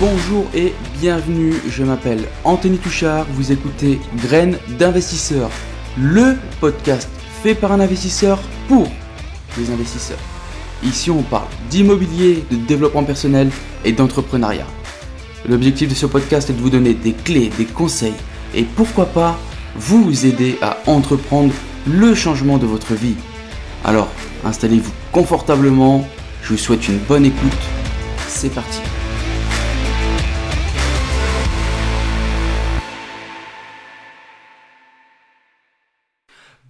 Bonjour et bienvenue, je m'appelle Anthony Touchard, vous écoutez Graines d'investisseurs, le podcast fait par un investisseur pour les investisseurs. Ici on parle d'immobilier, de développement personnel et d'entrepreneuriat. L'objectif de ce podcast est de vous donner des clés, des conseils et pourquoi pas vous aider à entreprendre le changement de votre vie. Alors installez-vous confortablement, je vous souhaite une bonne écoute, c'est parti.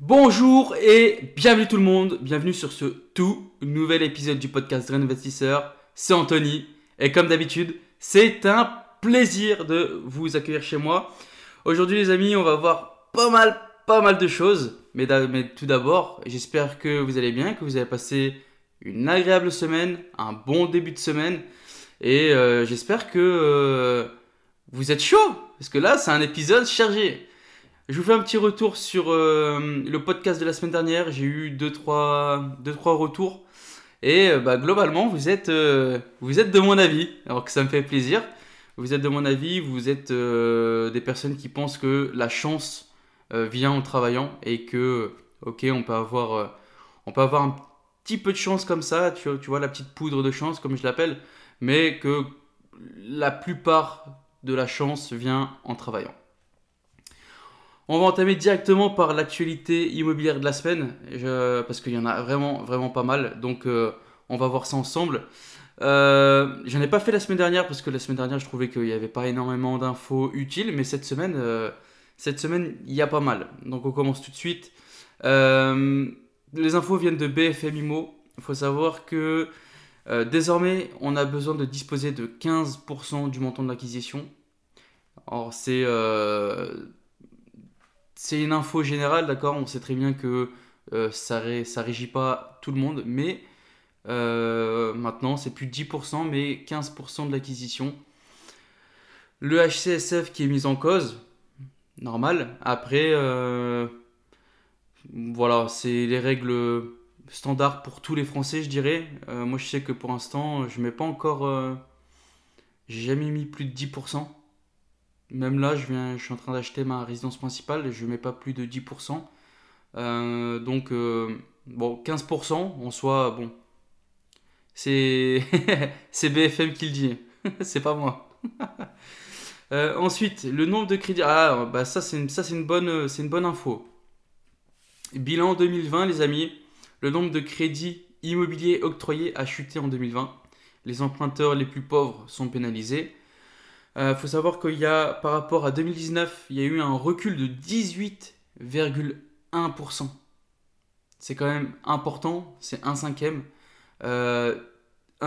Bonjour et bienvenue tout le monde, bienvenue sur ce tout nouvel épisode du podcast Drain Investisseur, c'est Anthony et comme d'habitude, c'est un plaisir de vous accueillir chez moi. Aujourd'hui les amis, on va voir pas mal de choses, mais tout d'abord, j'espère que vous allez bien, que vous avez passé une agréable semaine, un bon début de semaine et j'espère que vous êtes chaud parce que là c'est un épisode chargé. Je vous fais un petit retour sur le podcast de la semaine dernière. J'ai eu 2-3 retours. Et globalement, vous êtes de mon avis. Alors que ça me fait plaisir. Vous êtes de mon avis. Vous êtes des personnes qui pensent que la chance vient en travaillant. Et que, ok, on peut avoir un petit peu de chance comme ça. Tu vois, la petite poudre de chance, comme je l'appelle. Mais que la plupart de la chance vient en travaillant. On va entamer directement par l'actualité immobilière de la semaine, parce qu'il y en a vraiment pas mal, donc on va voir ça ensemble. Je n'en ai pas fait la semaine dernière, parce que la semaine dernière je trouvais qu'il n'y avait pas énormément d'infos utiles, mais cette semaine il y a pas mal, donc on commence tout de suite. Les infos viennent de BFM Immo, il faut savoir que désormais on a besoin de disposer de 15% du montant de l'acquisition. Alors c'est une info générale, d'accord, on sait très bien que ça régit pas tout le monde, mais maintenant c'est plus 10% mais 15% de l'acquisition. Le HCSF qui est mis en cause, normal, après voilà, c'est les règles standards pour tous les Français je dirais. Moi je sais que pour l'instant je mets pas encore, j'ai jamais mis plus de 10%. Même là, je suis en train d'acheter ma résidence principale et je ne mets pas plus de 10%. Donc, 15% en soi, bon, c'est, c'est BFM qui le dit, c'est pas moi. Ensuite, le nombre de crédits. Ah, bah ça, c'est une bonne info. Bilan 2020, les amis. Le nombre de crédits immobiliers octroyés a chuté en 2020. Les emprunteurs les plus pauvres sont pénalisés. Faut savoir qu'il y a, par rapport à 2019, il y a eu un recul de 18,1%. C'est quand même important, c'est un cinquième. Un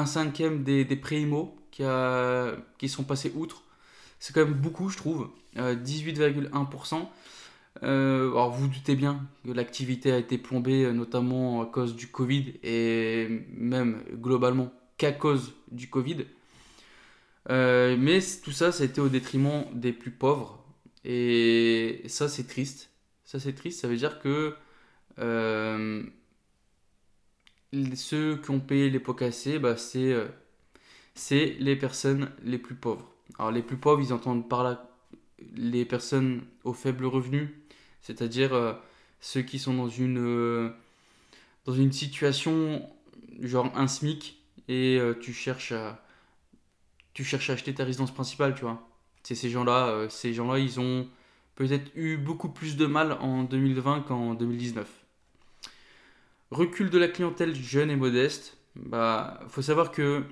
cinquième des prêts IMO qui sont passés outre. C'est quand même beaucoup, je trouve. 18,1%. Alors, vous vous doutez bien que l'activité a été plombée, notamment à cause du Covid et même globalement qu'à cause du Covid. Mais tout ça, ça a été au détriment des plus pauvres et ça c'est triste. Ça c'est triste, ça veut dire que ceux qui ont payé les pots cassés, c'est les personnes les plus pauvres. Alors les plus pauvres, ils entendent par là les personnes aux faibles revenus, c'est-à-dire ceux qui sont dans une situation genre un SMIC et tu cherches à acheter ta résidence principale, tu vois. C'est ces gens-là, ils ont peut-être eu beaucoup plus de mal en 2020 qu'en 2019. Recul de la clientèle jeune et modeste. Faut savoir que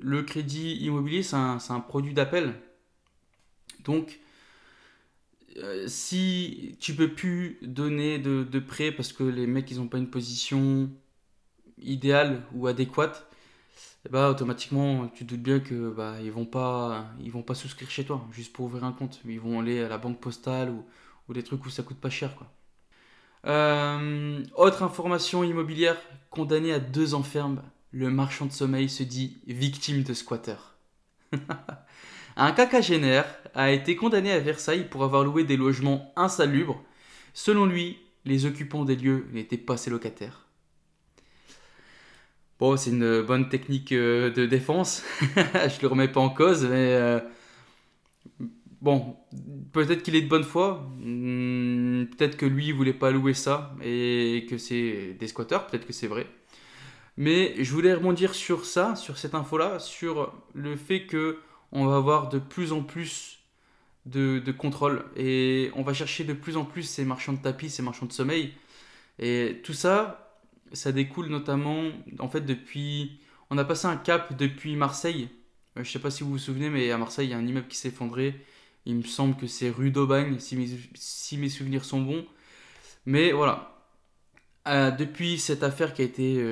le crédit immobilier, c'est un produit d'appel. Donc, si tu peux plus donner de prêt parce que les mecs, ils n'ont pas une position idéale ou adéquate, automatiquement tu te doutes bien que ils vont pas souscrire chez toi juste pour ouvrir un compte, ils vont aller à la banque postale ou des trucs où ça coûte pas cher quoi. Autre information immobilière, condamné à 2 ans ferme, le marchand de sommeil se dit victime de squatteurs. Un quinquagénaire a été condamné à Versailles pour avoir loué des logements insalubres. Selon lui, les occupants des lieux n'étaient pas ses locataires. Bon, c'est une bonne technique de défense, je le remets pas en cause, mais bon, peut-être qu'il est de bonne foi, peut-être que lui il voulait pas louer ça et que c'est des squatteurs, peut-être que c'est vrai. Mais je voulais rebondir sur ça, sur cette info-là, sur le fait que on va avoir de plus en plus de contrôle et on va chercher de plus en plus ces marchands de tapis, ces marchands de sommeil. Et tout ça, ça découle notamment, en fait, depuis... On a passé un cap depuis Marseille. Je ne sais pas si vous vous souvenez, mais à Marseille, il y a un immeuble qui s'est effondré. Il me semble que c'est rue d'Aubagne, si mes souvenirs sont bons. Mais voilà. Depuis cette affaire qui a été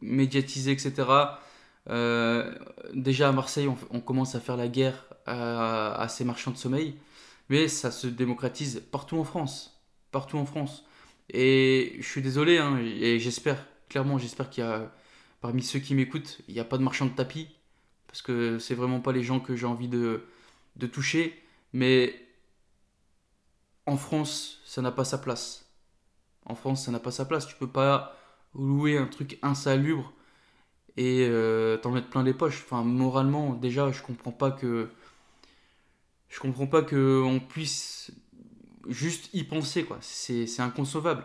médiatisée, etc., déjà à Marseille, on commence à faire la guerre à ces marchands de sommeil, mais ça se démocratise partout en France. Partout en France. Et je suis désolé, hein, et j'espère qu'il y a, parmi ceux qui m'écoutent, il n'y a pas de marchands de tapis, parce que c'est vraiment pas les gens que j'ai envie de toucher, mais en France, ça n'a pas sa place. En France, ça n'a pas sa place. Tu peux pas louer un truc insalubre et t'en mettre plein les poches. Enfin, moralement, déjà, je comprends pas que on puisse juste y penser, quoi. C'est inconcevable.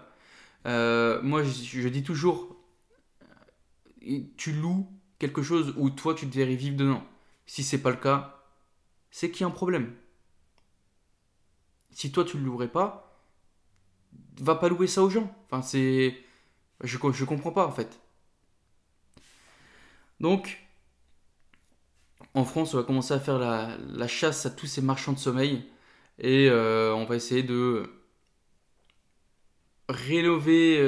Moi, je dis toujours, tu loues quelque chose où toi, tu te verrais vivre dedans. Si c'est pas le cas, c'est qu'il y a un problème. Si toi, tu le louerais pas, va pas louer ça aux gens. Enfin, c'est... Je comprends pas, en fait. Donc, en France, on va commencer à faire la chasse à tous ces marchands de sommeil et on va essayer de rénover...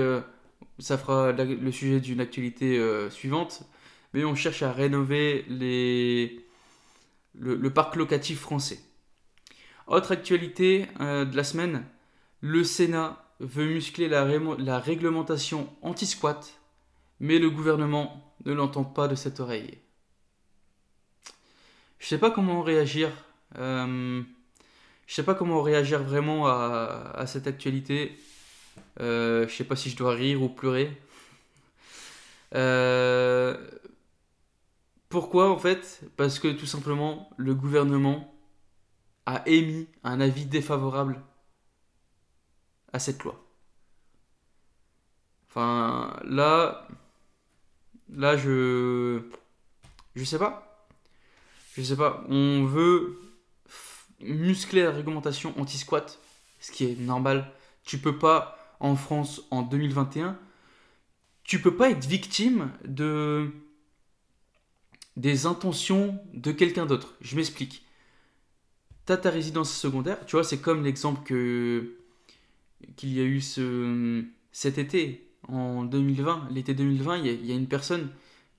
ça fera le sujet d'une actualité suivante, mais on cherche à rénover le parc locatif français. Autre actualité de la semaine, le Sénat veut muscler la réglementation anti-squat, mais le gouvernement ne l'entend pas de cette oreille. Je sais pas comment réagir vraiment à cette actualité. Je sais pas si je dois rire ou pleurer. Pourquoi en fait ? Parce que tout simplement le gouvernement a émis un avis défavorable à cette loi. Enfin, là, je sais pas. On veut muscler la réglementation anti-squat, ce qui est normal. Tu peux pas, en France, en 2021, tu peux pas être victime des intentions de quelqu'un d'autre. Je m'explique. T'as ta résidence secondaire, tu vois, c'est comme l'exemple qu'il y a eu cet été, en 2020, l'été 2020, il y a une personne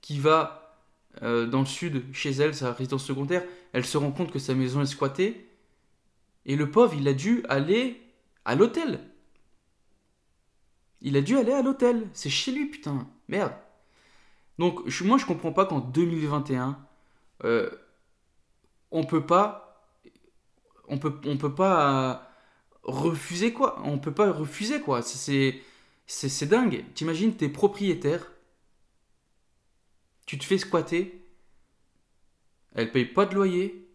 qui va dans le sud, chez elle, sa résidence secondaire, elle se rend compte que sa maison est squattée, et le pauvre, il a dû aller à l'hôtel. C'est chez lui, putain, merde. Donc, moi, je comprends pas qu'en 2021, on peut pas... refuser quoi, on peut pas refuser quoi, c'est dingue. T'imagines, t'es propriétaire, tu te fais squatter, elle paye pas de loyer,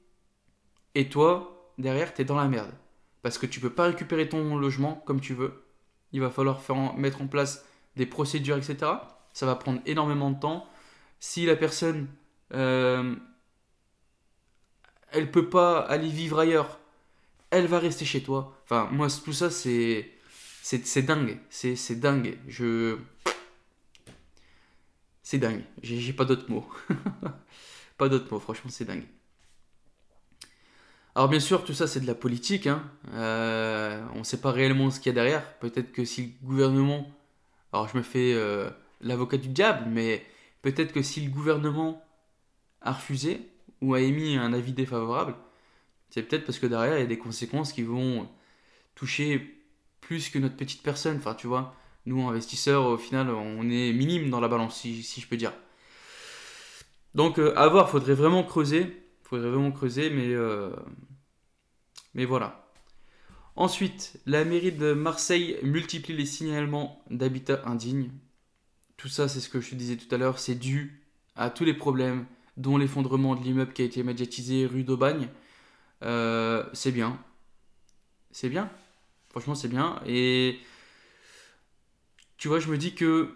et toi, derrière, t'es dans la merde. Parce que tu peux pas récupérer ton logement comme tu veux, il va falloir mettre en place des procédures, etc. Ça va prendre énormément de temps. Si la personne, elle peut pas aller vivre ailleurs, elle va rester chez toi. Enfin, moi, tout ça, c'est dingue. C'est dingue. C'est dingue. J'ai pas d'autres mots. Pas d'autres mots, franchement, c'est dingue. Alors, bien sûr, tout ça, c'est de la politique, hein. On sait pas réellement ce qu'il y a derrière. Peut-être que si le gouvernement... Alors, je me fais l'avocat du diable, mais peut-être que si le gouvernement a refusé ou a émis un avis défavorable, c'est peut-être parce que derrière, il y a des conséquences qui vont toucher plus que notre petite personne. Enfin, tu vois, nous, investisseurs, au final, on est minime dans la balance, si je peux dire. Donc, à voir, faudrait vraiment creuser, mais voilà. Ensuite, la mairie de Marseille multiplie les signalements d'habitat indigne. Tout ça, c'est ce que je te disais tout à l'heure, c'est dû à tous les problèmes, dont l'effondrement de l'immeuble qui a été médiatisé rue d'Aubagne. C'est bien. C'est bien. Franchement, c'est bien. Et tu vois, je me dis que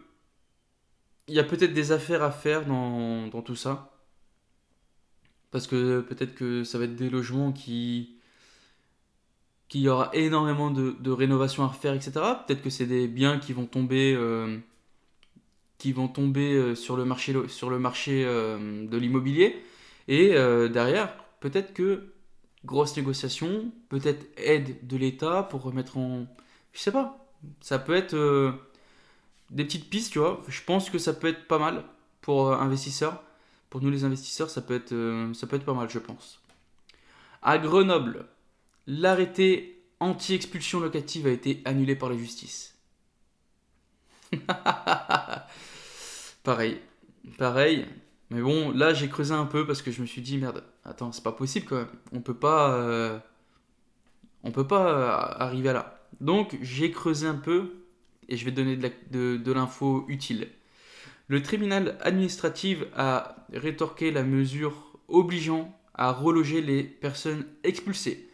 il y a peut-être des affaires à faire dans tout ça. Parce que peut-être que ça va être des logements qu'il y aura énormément de rénovations à refaire, etc. Peut-être que c'est des biens qui vont tomber sur le marché, de l'immobilier. Et derrière, peut-être que grosse négociation, peut-être aide de l'État pour remettre en... Je sais pas. Ça peut être des petites pistes, tu vois. Je pense que ça peut être pas mal pour investisseurs. Pour nous les investisseurs, ça peut être pas mal, je pense. À Grenoble, l'arrêté anti-expulsion locative a été annulé par la justice. Pareil. Mais bon, là j'ai creusé un peu parce que je me suis dit merde, attends, c'est pas possible quand même. On peut pas arriver à là. Donc j'ai creusé un peu et je vais te donner de l'info utile. Le tribunal administratif a rétorqué la mesure obligeant à reloger les personnes expulsées.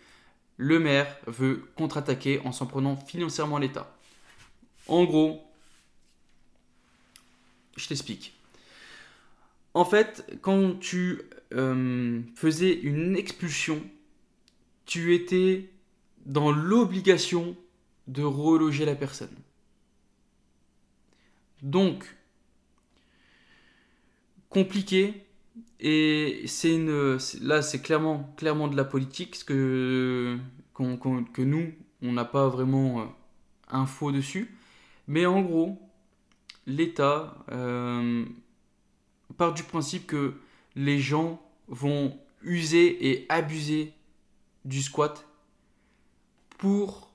Le maire veut contre-attaquer en s'en prenant financièrement à l'État. En gros, je t'explique. En fait, quand tu faisais une expulsion, tu étais dans l'obligation de reloger la personne. Donc, compliqué, et c'est clairement de la politique, ce que nous on n'a pas vraiment info dessus, mais en gros l'État part du principe que les gens vont user et abuser du squat pour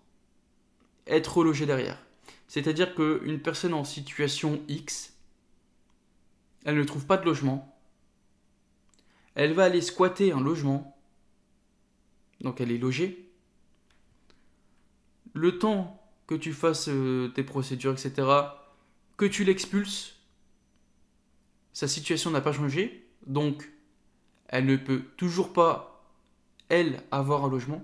être relogés derrière. C'est-à-dire qu'une personne en situation X, elle ne trouve pas de logement. Elle va aller squatter un logement. Donc elle est logée. Le temps que tu fasses tes procédures, etc., que tu l'expulses, sa situation n'a pas changé. Donc elle ne peut toujours pas, elle, avoir un logement.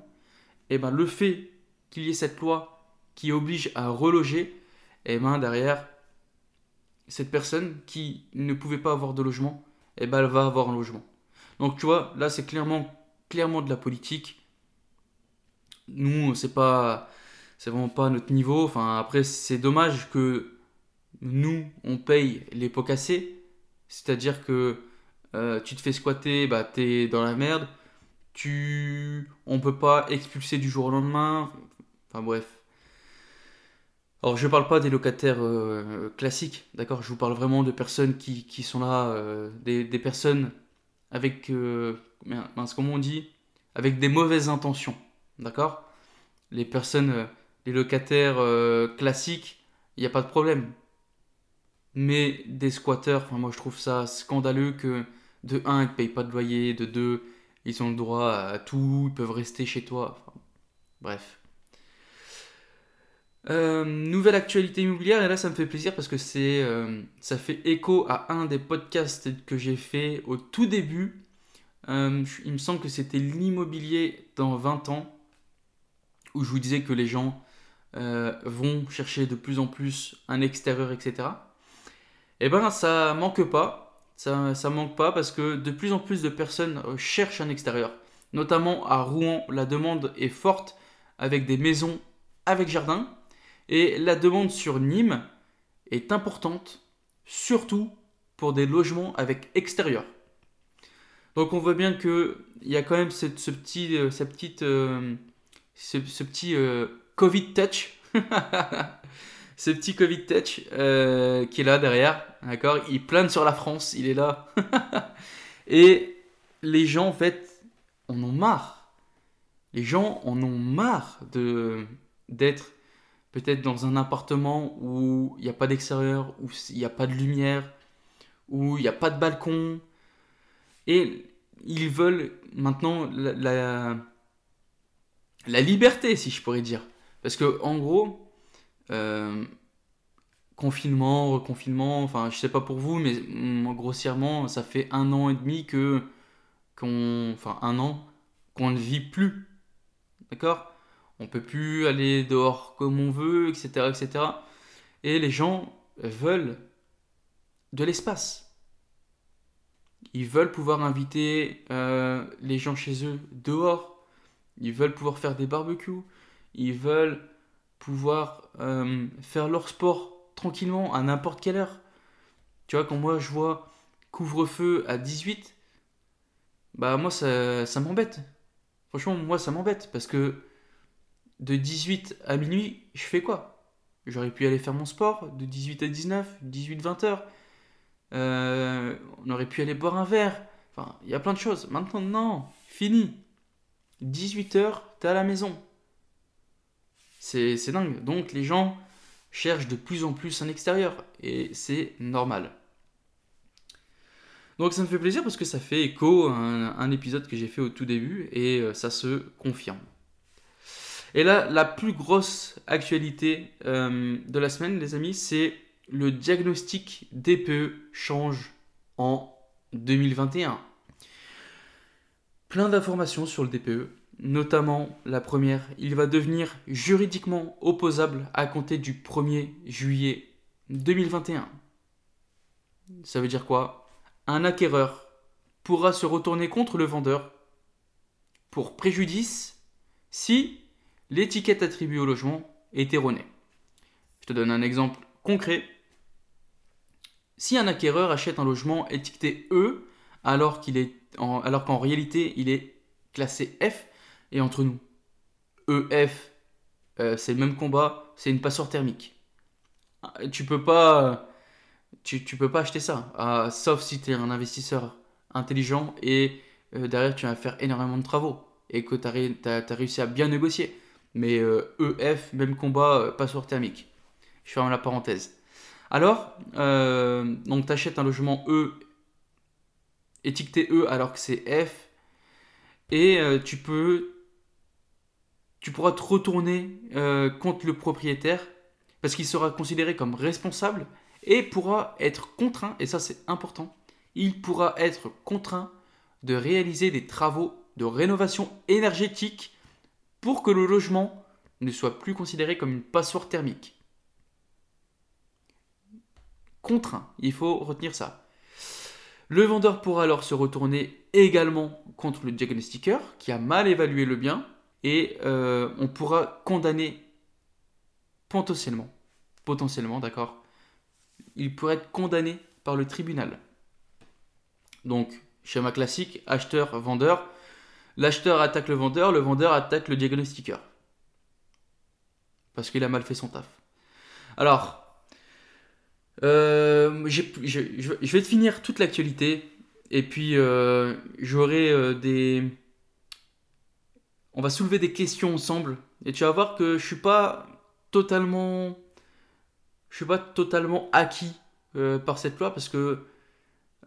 Et bien le fait qu'il y ait cette loi qui oblige à reloger, et bien derrière... cette personne qui ne pouvait pas avoir de logement, eh ben elle va avoir un logement. Donc tu vois, là c'est clairement de la politique. Nous, c'est vraiment pas notre niveau. Enfin, après, c'est dommage que nous, on paye les pots cassés. C'est-à-dire que tu te fais squatter, bah, t'es dans la merde. On peut pas expulser du jour au lendemain. Enfin bref. Alors, je ne parle pas des locataires classiques, d'accord? Je vous parle vraiment de personnes qui sont là, des personnes avec, comment on dit, avec des mauvaises intentions, d'accord? Les personnes, les locataires classiques, il n'y a pas de problème. Mais des squatteurs, moi je trouve ça scandaleux que, de 1, ils ne payent pas de loyer, de 2, ils ont le droit à tout, ils peuvent rester chez toi, enfin, bref. Nouvelle actualité immobilière, et là ça me fait plaisir parce que ça fait écho à un des podcasts que j'ai fait au tout début. Il me semble que c'était l'immobilier dans 20 ans, où je vous disais que les gens vont chercher de plus en plus un extérieur, etc. Et ben ça manque pas, ça manque pas parce que de plus en plus de personnes cherchent un extérieur, notamment à Rouen. La demande est forte avec des maisons avec jardin. Et la demande sur Nîmes est importante, surtout pour des logements avec extérieur. Donc on voit bien qu'il y a quand même ce petit Covid touch, ce petit Covid touch qui est là derrière, d'accord? Il plane sur la France, il est là. Et les gens, en fait, en ont marre. Les gens en ont marre d'être peut-être dans un appartement où il n'y a pas d'extérieur, où il n'y a pas de lumière, où il n'y a pas de balcon. Et ils veulent maintenant la liberté, si je pourrais dire. Parce que en gros, confinement, reconfinement, enfin je sais pas pour vous, mais grossièrement ça fait un an et demi qu'on ne vit plus, d'accord ? On peut plus aller dehors comme on veut, etc., etc. Et les gens veulent de l'espace. Ils veulent pouvoir inviter les gens chez eux dehors. Ils veulent pouvoir faire des barbecues. Ils veulent pouvoir faire leur sport tranquillement à n'importe quelle heure. Tu vois, quand moi je vois couvre-feu à 18, bah moi ça m'embête. Franchement, moi ça m'embête parce que de 18 à minuit, je fais quoi ? J'aurais pu aller faire mon sport de 18 à 19, 18-20 heures. On aurait pu aller boire un verre. Enfin, il y a plein de choses. Maintenant, non, fini. 18 heures, t'es à la maison. C'est dingue. Donc, les gens cherchent de plus en plus un extérieur. Et c'est normal. Donc, ça me fait plaisir parce que ça fait écho à un épisode que j'ai fait au tout début. Et ça se confirme. Et là, la plus grosse actualité de la semaine, les amis, c'est le diagnostic DPE change en 2021. Plein d'informations sur le DPE, notamment la première, il va devenir juridiquement opposable à compter du 1er juillet 2021. Ça veut dire quoi ? Un acquéreur pourra se retourner contre le vendeur pour préjudice si l'étiquette attribuée au logement est erronée. Je te donne un exemple concret. Si un acquéreur achète un logement étiqueté E, alors qu'en réalité il est classé F, et entre nous, EF, c'est le même combat, c'est une passoire thermique. Tu peux pas acheter ça, sauf si tu es un investisseur intelligent et derrière tu vas faire énormément de travaux et que tu as réussi à bien négocier. Mais EF, même combat, passoire thermique. Je ferme la parenthèse. Alors, donc tu achètes un logement E, étiqueté E alors que c'est F, et tu pourras te retourner contre le propriétaire parce qu'il sera considéré comme responsable et pourra être contraint, et ça c'est important, il pourra être contraint de réaliser des travaux de rénovation énergétique pour que le logement ne soit plus considéré comme une passoire thermique. Contraint, il faut retenir ça. Le vendeur pourra alors se retourner également contre le diagnostiqueur qui a mal évalué le bien et on pourra condamner potentiellement, d'accord ? Il pourrait être condamné par le tribunal. Donc, schéma classique, acheteur-vendeur. L'acheteur attaque le vendeur attaque le diagnostiqueur. Parce qu'il a mal fait son taf. Alors, je vais te finir toute l'actualité. Et puis, j'aurai des... On va soulever des questions ensemble. Et tu vas voir que je ne suis pas totalement acquis par cette loi. Parce que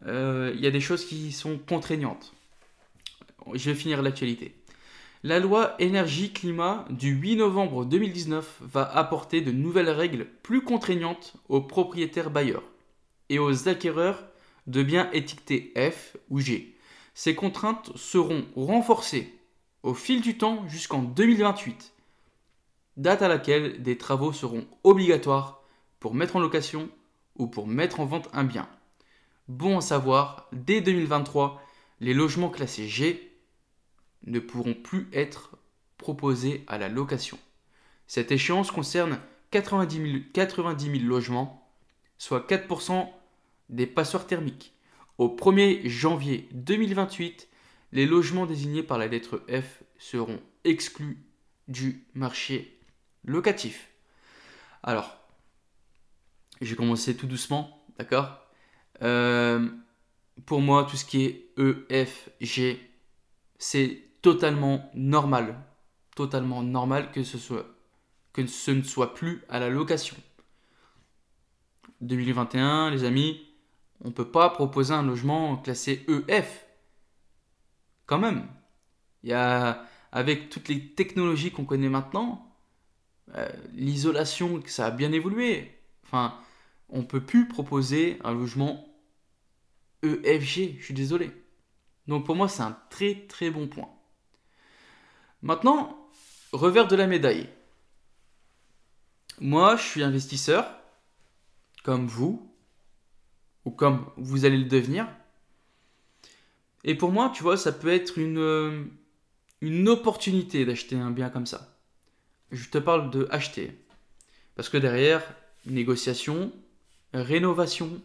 il y a des choses qui sont contraignantes. Je vais finir l'actualité. La loi énergie-climat du 8 novembre 2019 va apporter de nouvelles règles plus contraignantes aux propriétaires bailleurs et aux acquéreurs de biens étiquetés F ou G. Ces contraintes seront renforcées au fil du temps jusqu'en 2028, date à laquelle des travaux seront obligatoires pour mettre en location ou pour mettre en vente un bien. Bon à savoir, dès 2023, les logements classés G ne pourront plus être proposés à la location. Cette échéance concerne 90 000 logements, soit 4% des passoires thermiques. Au 1er janvier 2028, les logements désignés par la lettre F seront exclus du marché locatif. Alors, j'ai commencé tout doucement, d'accord ? Pour moi, tout ce qui est E, F, G, c'est totalement normal que ce ne soit plus à la location. 2021, les amis, on ne peut pas proposer un logement classé EF. Quand même, avec toutes les technologies qu'on connaît maintenant, l'isolation, ça a bien évolué. Enfin, on ne peut plus proposer un logement EFG, je suis désolé. Donc pour moi, c'est un très très bon point. Maintenant, revers de la médaille. Moi, je suis investisseur, comme vous, ou comme vous allez le devenir. Et pour moi, tu vois, ça peut être une opportunité d'acheter un bien comme ça. Je te parle de acheter. Parce que derrière, négociation, rénovation,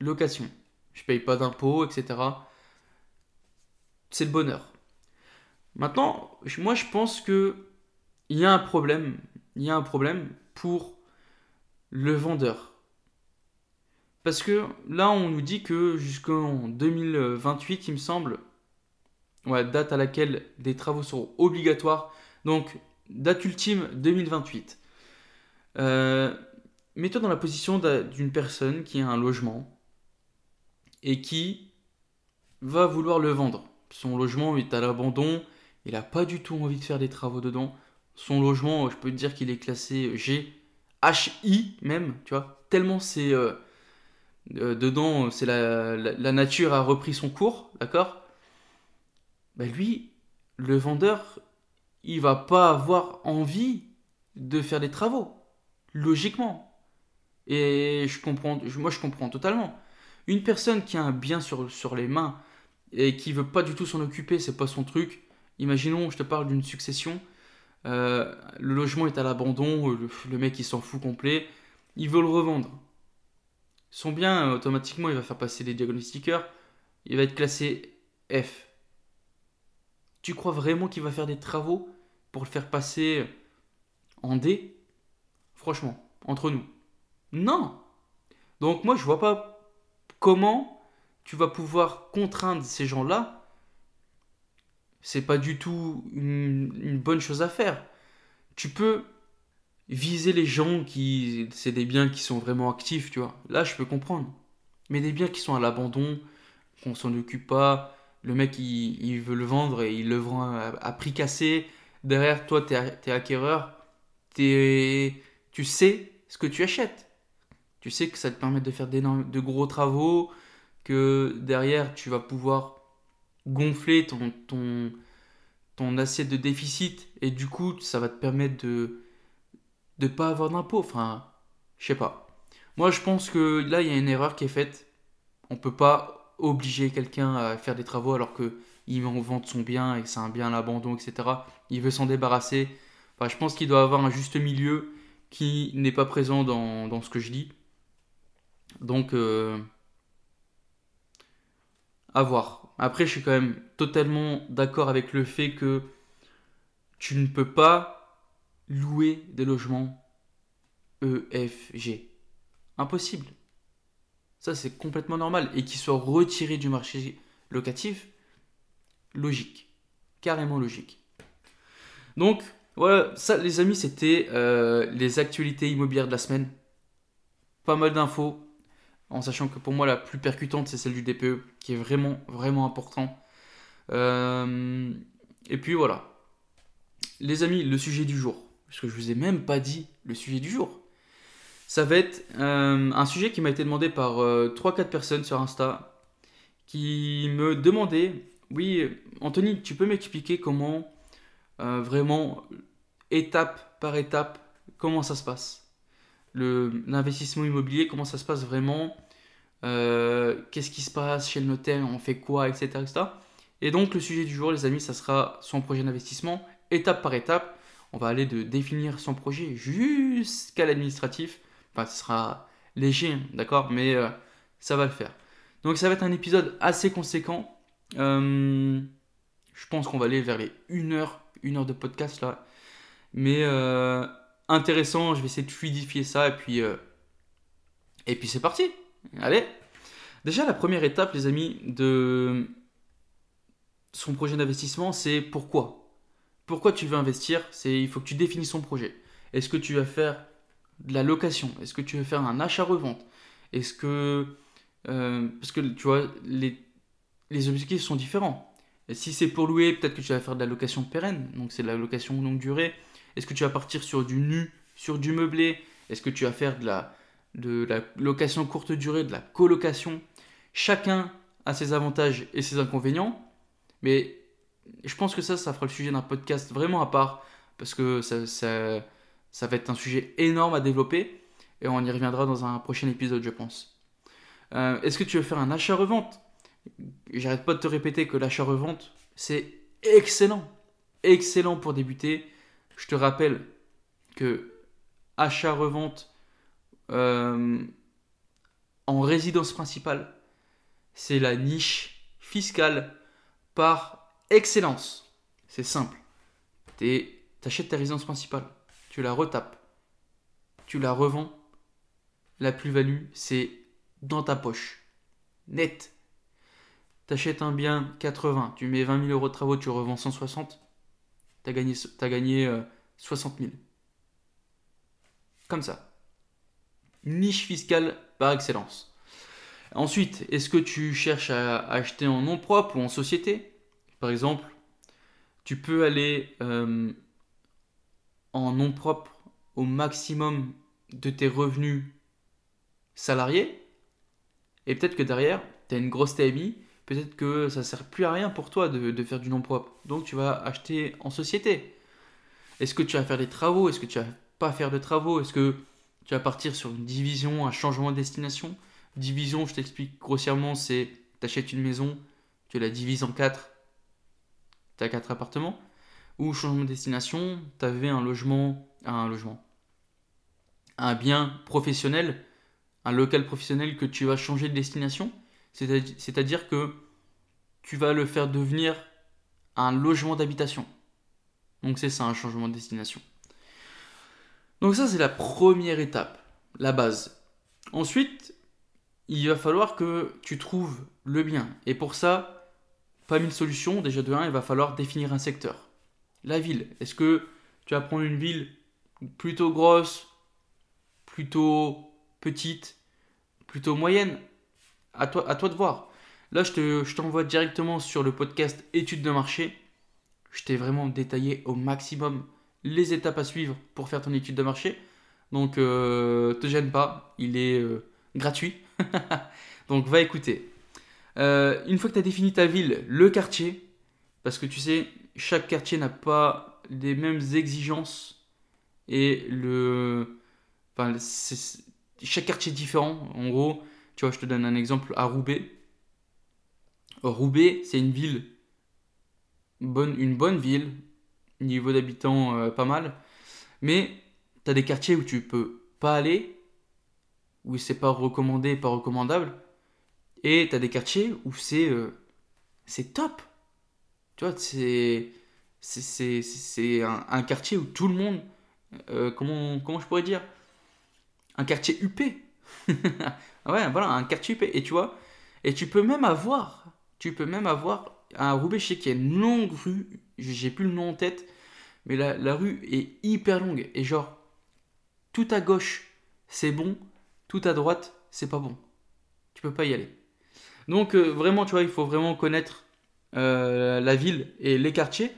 location. Je ne paye pas d'impôts, etc. C'est le bonheur. Maintenant, moi je pense qu'il y a un problème. Il y a un problème pour le vendeur. Parce que là, on nous dit que jusqu'en 2028, il me semble, ouais, date à laquelle des travaux seront obligatoires. Donc, date ultime 2028. Mets-toi dans la position d'une personne qui a un logement et qui va vouloir le vendre. Son logement est à l'abandon, il n'a pas du tout envie de faire des travaux dedans. Son logement, je peux te dire qu'il est classé G, HI même, tu vois, tellement c'est... dedans, c'est la nature a repris son cours, d'accord ? Ben lui, le vendeur, il va pas avoir envie de faire des travaux, logiquement. Et moi je comprends totalement. Une personne qui a un bien sur les mains et qui veut pas du tout s'en occuper, c'est pas son truc. Imaginons, je te parle d'une succession, le logement est à l'abandon, le mec il s'en fout complet, il veut le revendre. Son bien, automatiquement, il va faire passer les diagnostiqueurs, il va être classé F. Tu crois vraiment qu'il va faire des travaux pour le faire passer en D? Franchement, entre nous. Non. Donc moi, je vois pas comment tu vas pouvoir contraindre ces gens-là. C'est pas du tout une bonne chose à faire. Tu peux viser les gens qui... C'est des biens qui sont vraiment actifs, tu vois. Là, je peux comprendre. Mais des biens qui sont à l'abandon, qu'on s'en occupe pas, le mec, il veut le vendre et il le vend à prix cassé. Derrière, toi, t'es acquéreur. Tu sais ce que tu achètes. Tu sais que ça te permet de faire de gros travaux, que derrière, tu vas pouvoir gonfler ton assiette de déficit et du coup, ça va te permettre de pas avoir d'impôts, enfin, je sais pas. Moi, je pense que là, il y a une erreur qui est faite. On peut pas obliger quelqu'un à faire des travaux alors qu'il va en vendre son bien et que c'est un bien à l'abandon, etc. Il veut s'en débarrasser. Enfin, je pense qu'il doit avoir un juste milieu qui n'est pas présent dans ce que je dis. Donc, à voir. Après, je suis quand même totalement d'accord avec le fait que tu ne peux pas louer des logements EFG. Impossible. Ça, c'est complètement normal. Et qu'ils soient retirés du marché locatif, logique. Carrément logique. Donc, voilà, ça, les amis, c'était les actualités immobilières de la semaine. Pas mal d'infos. En sachant que pour moi, la plus percutante, c'est celle du DPE, qui est vraiment, vraiment important. Et puis, voilà. Les amis, le sujet du jour. Parce que je ne vous ai même pas dit le sujet du jour. Ça va être un sujet qui m'a été demandé par 3-4 personnes sur Insta qui me demandaient, oui, Anthony, tu peux m'expliquer comment, vraiment, étape par étape, comment ça se passe? L'investissement immobilier, comment ça se passe vraiment? Qu'est-ce qui se passe chez le notaire? On fait quoi, etc., etc. Et donc, le sujet du jour, les amis, ça sera son projet d'investissement, étape par étape. On va aller de définir son projet jusqu'à l'administratif. Enfin, ce sera léger, d'accord, mais ça va le faire. Donc, ça va être un épisode assez conséquent. Je pense qu'on va aller vers les 1 heure de podcast là. Mais intéressant, je vais essayer de fluidifier ça et puis c'est parti. Allez. Déjà, la première étape, les amis, de son projet d'investissement, c'est pourquoi. Pourquoi tu veux investir? Il faut que tu définisses son projet. Est-ce que tu vas faire de la location? Est-ce que tu veux faire un achat-revente? Est-ce que... parce que tu vois, les objectifs sont différents. Et si c'est pour louer, peut-être que tu vas faire de la location pérenne. Donc, c'est de la location longue durée. Est-ce que tu vas partir sur du nu, sur du meublé? Est-ce que tu vas faire de la location courte durée, de la colocation. Chacun a ses avantages et ses inconvénients. Mais je pense que ça fera le sujet d'un podcast vraiment à part, parce que ça va être un sujet énorme à développer, et on y reviendra dans un prochain épisode, je pense. Est-ce que tu veux faire un achat-revente? J'arrête pas de te répéter que l'achat-revente, c'est excellent. Excellent pour débuter. Je te rappelle que achat-revente en résidence principale, c'est la niche fiscale par excellence. C'est simple. T'achètes ta résidence principale, tu la retapes, tu la revends, la plus-value, c'est dans ta poche, net. T'achètes un bien 80, tu mets 20 000 euros de travaux, tu revends 160, t'as gagné 60 000. Comme ça. Niche fiscale par excellence. Ensuite, est-ce que tu cherches à acheter en nom propre ou en société? Par exemple, tu peux aller en nom propre au maximum de tes revenus salariés, et peut-être que derrière, tu as une grosse TMI, peut-être que ça ne sert plus à rien pour toi de faire du nom propre, donc tu vas acheter en société. Est-ce que tu vas faire des travaux? Est-ce que tu vas pas faire de travaux? Est-ce que tu vas partir sur une division, un changement de destination? Division, je t'explique grossièrement, c'est tu achètes une maison, tu la divises en 4, tu as 4 appartements. Ou changement de destination, tu avais un bien professionnel, un local professionnel que tu vas changer de destination, c'est-à-dire que tu vas le faire devenir un logement d'habitation. Donc c'est ça, un changement de destination. Donc ça, c'est la première étape, la base. Ensuite, il va falloir que tu trouves le bien. Et pour ça, pas mille solutions. Déjà de 1, il va falloir définir un secteur. La ville. Est-ce que tu vas prendre une ville plutôt grosse, plutôt petite, plutôt moyenne? À toi de voir. Là, je t'envoie directement sur le podcast Études de marché. Je t'ai vraiment détaillé au maximum les étapes à suivre pour faire ton étude de marché. Donc, te gêne pas. Il est gratuit. Donc va écouter. Une fois que tu as défini ta ville, le quartier, parce que tu sais, chaque quartier n'a pas les mêmes exigences et chaque quartier est différent. En gros, tu vois, je te donne un exemple à Roubaix. Roubaix, c'est une ville, une bonne ville, niveau d'habitants pas mal, mais tu as des quartiers où tu peux pas aller, où c'est pas recommandé, pas recommandable, et t'as des quartiers où c'est top. Tu vois, c'est un quartier où tout le monde, comment je pourrais dire, un quartier UP. Ouais, voilà, un quartier UP. Et tu vois, et tu peux même avoir un Roubaix, je sais qu'il y a une longue rue, j'ai plus le nom en tête, mais la rue est hyper longue, et genre tout à gauche c'est bon, tout à droite, c'est pas bon. Tu peux pas y aller. Donc vraiment, tu vois, il faut vraiment connaître la ville et les quartiers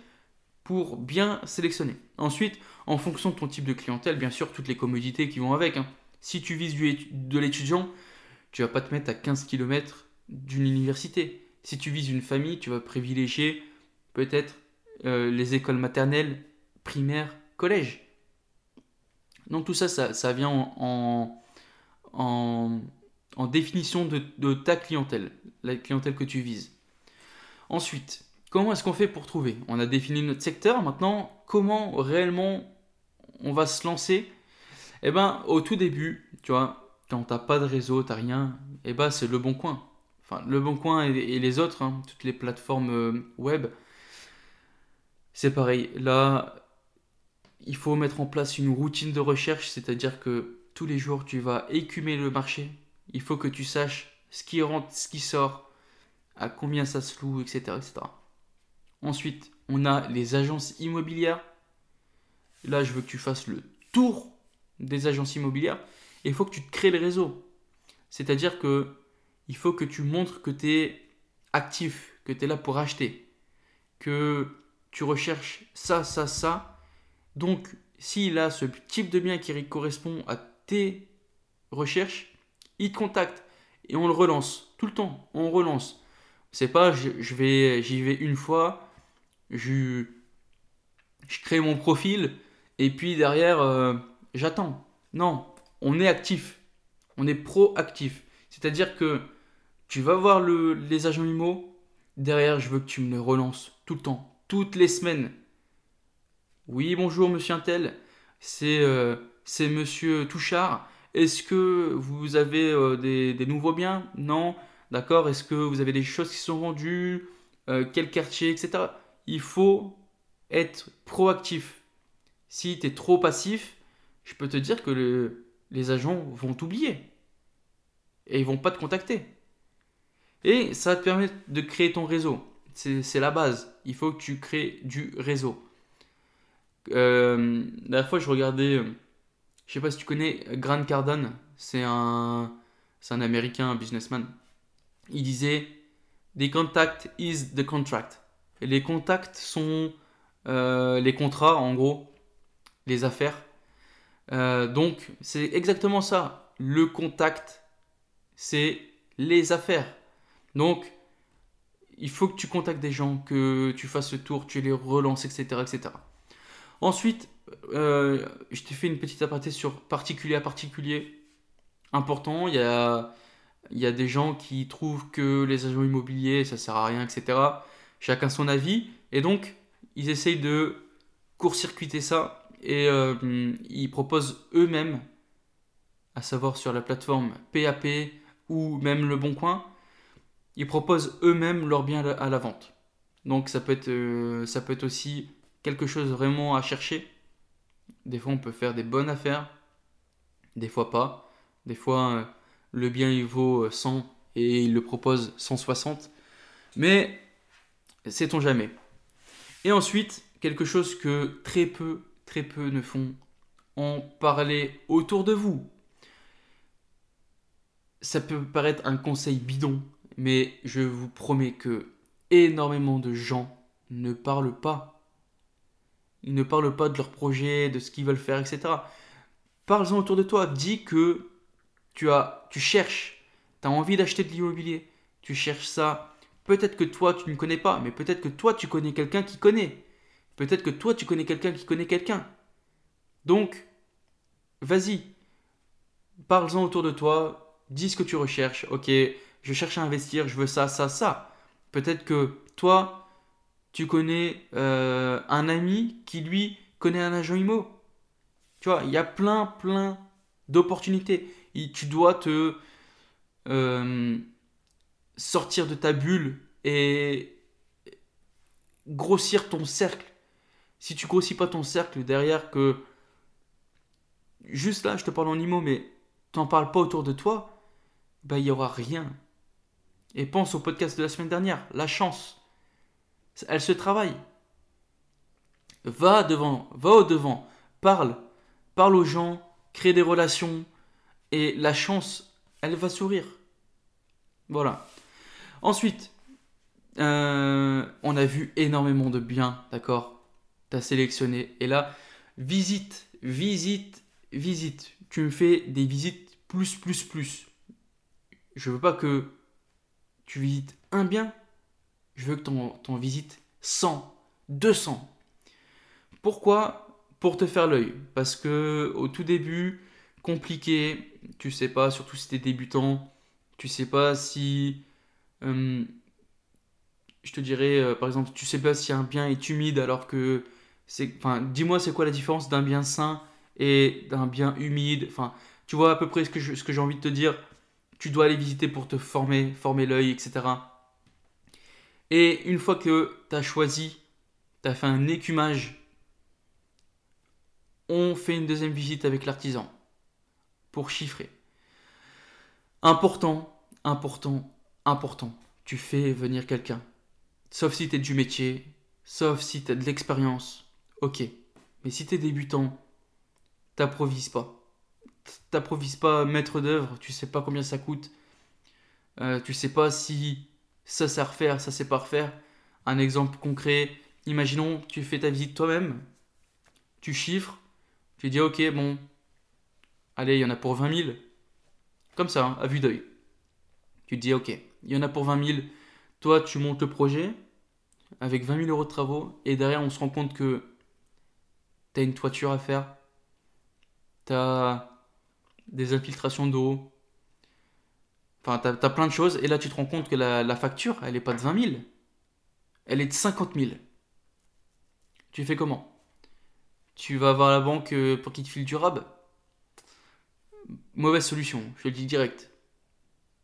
pour bien sélectionner. Ensuite, en fonction de ton type de clientèle, bien sûr, toutes les commodités qui vont avec. Hein. Si tu vises de l'étudiant, tu vas pas te mettre à 15 km d'une université. Si tu vises une famille, tu vas privilégier peut-être les écoles maternelles, primaires, collèges. Donc tout ça, ça vient en définition de ta clientèle, la clientèle que tu vises. Ensuite, comment est-ce qu'on fait pour trouver? On a défini notre secteur, maintenant, comment réellement on va se lancer? Eh bien, au tout début, tu vois, quand tu n'as pas de réseau, tu n'as rien, eh ben, c'est Le Bon Coin. Enfin, Le Bon Coin et les autres, hein, toutes les plateformes web, c'est pareil. Là, il faut mettre en place une routine de recherche, c'est-à-dire que tous les jours, tu vas écumer le marché. Il faut que tu saches ce qui rentre, ce qui sort, à combien ça se loue, etc., etc. Ensuite, on a les agences immobilières. Là, je veux que tu fasses le tour des agences immobilières. Et il faut que tu te crées le réseau. C'est-à-dire que il faut que tu montres que tu es actif, que tu es là pour acheter, que tu recherches ça. Donc, s'il a ce type de bien qui correspond à tes recherche, il contacte et on le relance tout le temps. On relance. C'est pas j'y vais une fois, je crée mon profil et puis derrière j'attends. Non, on est actif, on est proactif. C'est-à-dire que tu vas voir les agents IMO, derrière je veux que tu me les relances tout le temps, toutes les semaines. Oui, bonjour monsieur Intel, c'est monsieur Touchard. Est-ce que vous avez des nouveaux biens? Non. D'accord, est-ce que vous avez des choses qui sont vendues, quel quartier, etc. Il faut être proactif. Si tu es trop passif, je peux te dire que les agents vont t'oublier. Et ils vont pas te contacter. Et ça te permet de créer ton réseau. C'est la base. Il faut que tu crées du réseau. La dernière fois, je regardais, je sais pas si tu connais Grant Cardone. C'est un Américain, un businessman. Il disait « The contact is the contract ». Les contacts sont les contrats, en gros, les affaires. Donc, c'est exactement ça. Le contact, c'est les affaires. Donc, il faut que tu contactes des gens, que tu fasses ce tour, tu les relances, etc. etc. Ensuite, je t'ai fait une petite aparté sur particulier à particulier. Important, il y a des gens qui trouvent que les agents immobiliers, ça ne sert à rien, etc. Chacun son avis. Et donc, ils essayent de court-circuiter ça. Et ils proposent eux-mêmes, à savoir sur la plateforme PAP ou même Le Bon Coin, ils proposent eux-mêmes leurs biens à la vente. Donc, ça peut être aussi quelque chose vraiment à chercher. Des fois, on peut faire des bonnes affaires. Des fois, pas. Des fois... le bien il vaut 100 et il le propose 160, mais sait-on jamais. Et ensuite, quelque chose que très peu ne font, en parler autour de vous. Ça peut paraître un conseil bidon, mais je vous promets que énormément de gens ne parlent pas. Ils ne parlent pas de leur projet, de ce qu'ils veulent faire, etc. Parle-en autour de toi, dis que tu as envie d'acheter de l'immobilier, tu cherches ça. Peut-être que toi, tu ne connais pas, mais peut-être que toi, tu connais quelqu'un qui connaît. Peut-être que toi, tu connais quelqu'un qui connaît quelqu'un. Donc, vas-y, parle-en autour de toi, dis ce que tu recherches. Ok, je cherche à investir, je veux ça, ça, ça. Peut-être que toi, tu connais un ami qui, lui, connaît un agent immo. Tu vois, il y a plein d'opportunités. Tu dois te sortir de ta bulle et grossir ton cercle. Si tu grossis pas ton cercle derrière que... Juste là, je te parle en immo, mais t'en parles pas autour de toi, bah, il n'y aura rien. Et pense au podcast de la semaine dernière, la chance. Elle se travaille. Va au-devant, parle aux gens, crée des relations. Et la chance, elle va sourire. Voilà. Ensuite, on a vu énormément de biens, d'accord? T'as sélectionné. Et là, visite. Tu me fais des visites plus. Je veux pas que tu visites un bien. Je veux que t'en visites 100, 200. Pourquoi? Pour te faire l'œil. Parce que au tout début... compliqué, tu sais pas, surtout si tu es débutant, tu sais pas si, je te dirais par exemple, tu sais pas si un bien est humide alors que, dis-moi c'est quoi la différence d'un bien sain et d'un bien humide, enfin tu vois à peu près ce que j'ai envie de te dire, tu dois aller visiter pour te former l'œil, etc. Et une fois que tu as choisi, tu as fait un écumage, on fait une deuxième visite avec l'artisan. Pour chiffrer. Important. Tu fais venir quelqu'un. Sauf si tu es du métier, sauf si tu as de l'expérience. Ok. Mais si tu es débutant, t'improvises pas. T'improvises pas maître d'œuvre, tu sais pas combien ça coûte. Tu sais pas si ça c'est à refaire, ça c'est pas à refaire. Un exemple concret, imaginons tu fais ta visite toi-même, tu chiffres, tu dis ok, bon. Allez, il y en a pour 20 000. Comme ça, hein, à vue d'œil. Tu te dis, ok, il y en a pour 20 000. Toi, tu montes le projet avec 20 000 euros de travaux. Et derrière, on se rend compte que tu as une toiture à faire. Tu as des infiltrations d'eau. Enfin, tu as plein de choses. Et là, tu te rends compte que la facture, elle n'est pas de 20 000. Elle est de 50 000. Tu fais comment? Tu vas voir la banque pour qu'il te file du rab? Mauvaise solution, je te le dis direct.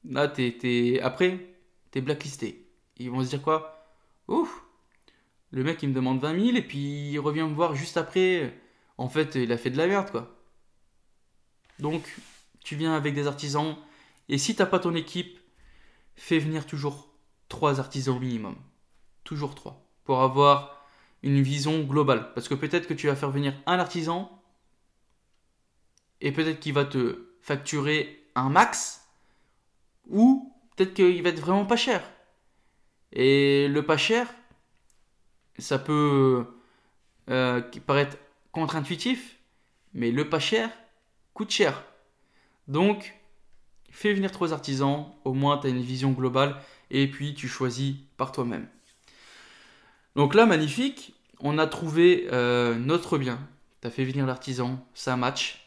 Là, après, t'es blacklisté. Ils vont se dire quoi? Ouf, le mec, il me demande 20 000 et puis il revient me voir juste après. En fait, il a fait de la merde, quoi. Donc, tu viens avec des artisans. Et si t'as pas ton équipe, fais venir toujours 3 artisans au minimum. Toujours 3. Pour avoir une vision globale. Parce que peut-être que tu vas faire venir un artisan et peut-être qu'il va te facturer un max ou peut-être qu'il va être vraiment pas cher. Et le pas cher, ça peut paraître contre-intuitif, mais le pas cher coûte cher. Donc, fais venir 3 artisans, au moins tu as une vision globale et puis tu choisis par toi-même. Donc là, magnifique, on a trouvé notre bien. Tu as fait venir l'artisan, ça match.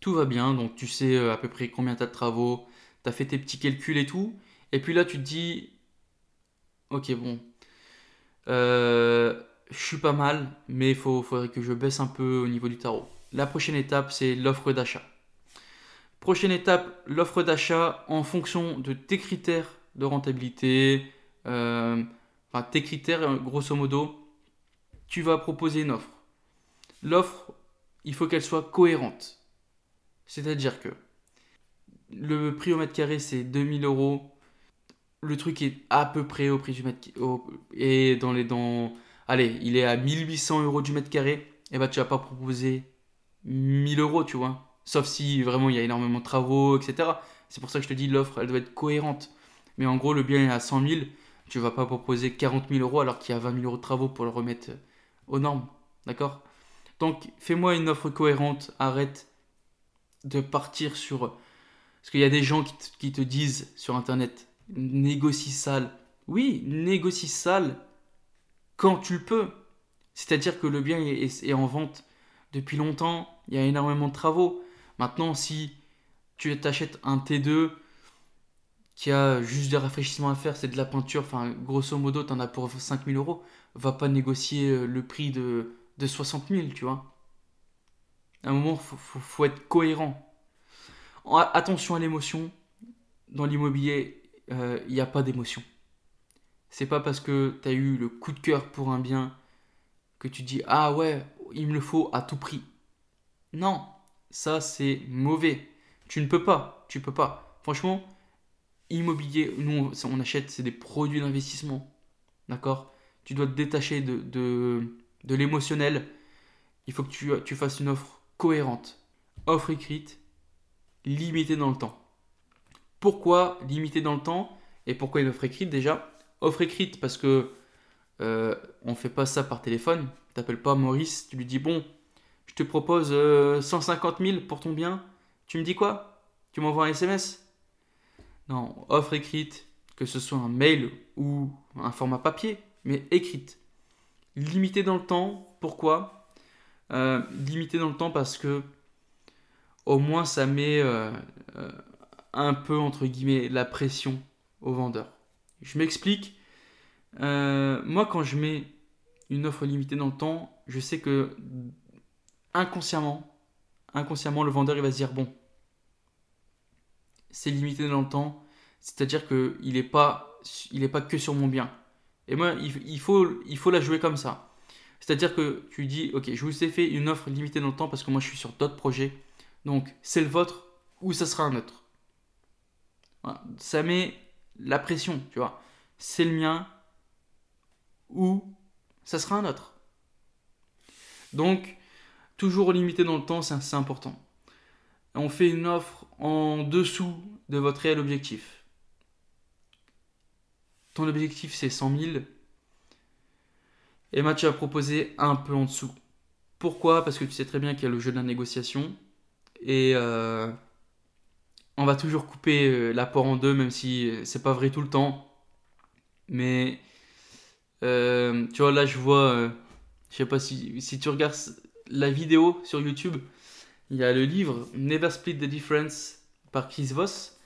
Tout va bien, donc tu sais à peu près combien tu as de travaux. Tu as fait tes petits calculs et tout. Et puis là, tu te dis, ok, bon, je suis pas mal, mais il faudrait que je baisse un peu au niveau du tarot. La prochaine étape, c'est l'offre d'achat. Prochaine étape, l'offre d'achat en fonction de tes critères de rentabilité, enfin, tes critères, grosso modo, tu vas proposer une offre. L'offre, il faut qu'elle soit cohérente. C'est-à-dire que le prix au mètre carré, c'est 2000 euros. Le truc est à peu près au prix du mètre carré. Et allez, il est à 1800 euros du mètre carré. Et bah, tu vas pas proposer 1000 euros, tu vois. Sauf si vraiment il y a énormément de travaux, etc. C'est pour ça que je te dis l'offre, elle doit être cohérente. Mais en gros, le bien est à 100 000. Tu ne vas pas proposer 40 000 euros alors qu'il y a 20 000 euros de travaux pour le remettre aux normes. D'accord? Donc, fais-moi une offre cohérente. Arrête de partir sur... Parce qu'il y a des gens qui te disent sur Internet, négocie sale. Oui, négocie sale quand tu le peux. C'est-à-dire que le bien est en vente depuis longtemps. Il y a énormément de travaux. Maintenant, si tu t'achètes un T2... qui a juste des rafraîchissements à faire, c'est de la peinture, enfin grosso modo, t'en as pour 5000 euros, va pas négocier le prix de 60 000, tu vois. À un moment, faut être cohérent. Attention à l'émotion. Dans l'immobilier, il n'y a pas d'émotion. C'est pas parce que t'as eu le coup de cœur pour un bien que tu dis « Ah ouais, il me le faut à tout prix ». Non, ça c'est mauvais. Tu ne peux pas. Franchement... Immobilier, nous on achète, c'est des produits d'investissement, d'accord? Tu dois te détacher de l'émotionnel. Il faut que tu fasses une offre cohérente. Offre écrite, limitée dans le temps. Pourquoi limitée dans le temps? Et pourquoi une offre écrite déjà? Offre écrite parce que on ne fait pas ça par téléphone. Tu n'appelles pas Maurice, tu lui dis « Bon, je te propose 150 000 pour ton bien. Tu me dis quoi? Tu m'envoies un SMS ?» Non, offre écrite, que ce soit un mail ou un format papier, mais écrite. Limitée dans le temps, pourquoi? Limitée dans le temps parce que au moins ça met un peu, entre guillemets, la pression au vendeur. Je m'explique. Moi, quand je mets une offre limitée dans le temps, je sais que inconsciemment, le vendeur il va se dire « bon ». C'est limité dans le temps, c'est-à-dire qu'il n'est pas que sur mon bien. Et moi, il faut la jouer comme ça. C'est-à-dire que tu dis, ok, je vous ai fait une offre limitée dans le temps parce que moi, je suis sur d'autres projets. Donc, c'est le vôtre ou ça sera un autre. Voilà. Ça met la pression, tu vois. C'est le mien ou ça sera un autre. Donc, toujours limité dans le temps, c'est important. On fait une offre en dessous de votre réel objectif. Ton objectif, c'est 100 000. Et ben, tu vas proposer un peu en dessous. Pourquoi? Parce que tu sais très bien qu'il y a le jeu de la négociation. Et on va toujours couper l'apport en deux, même si c'est pas vrai tout le temps. Mais tu vois, là je vois, je sais pas si tu regardes la vidéo sur YouTube, il y a le livre Never Split the Difference par Chris Voss.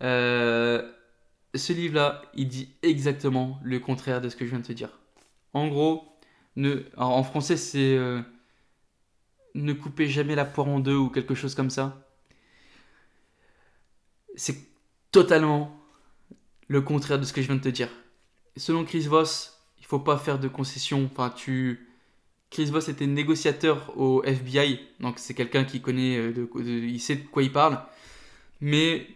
Ce livre-là, il dit exactement le contraire de ce que je viens de te dire. En gros, alors en français, c'est ne coupez jamais la poire en deux ou quelque chose comme ça. C'est totalement le contraire de ce que je viens de te dire. Selon Chris Voss, il ne faut pas faire de concessions. Enfin, Chris Voss était négociateur au FBI, donc c'est quelqu'un qui connaît, il sait de quoi il parle. Mais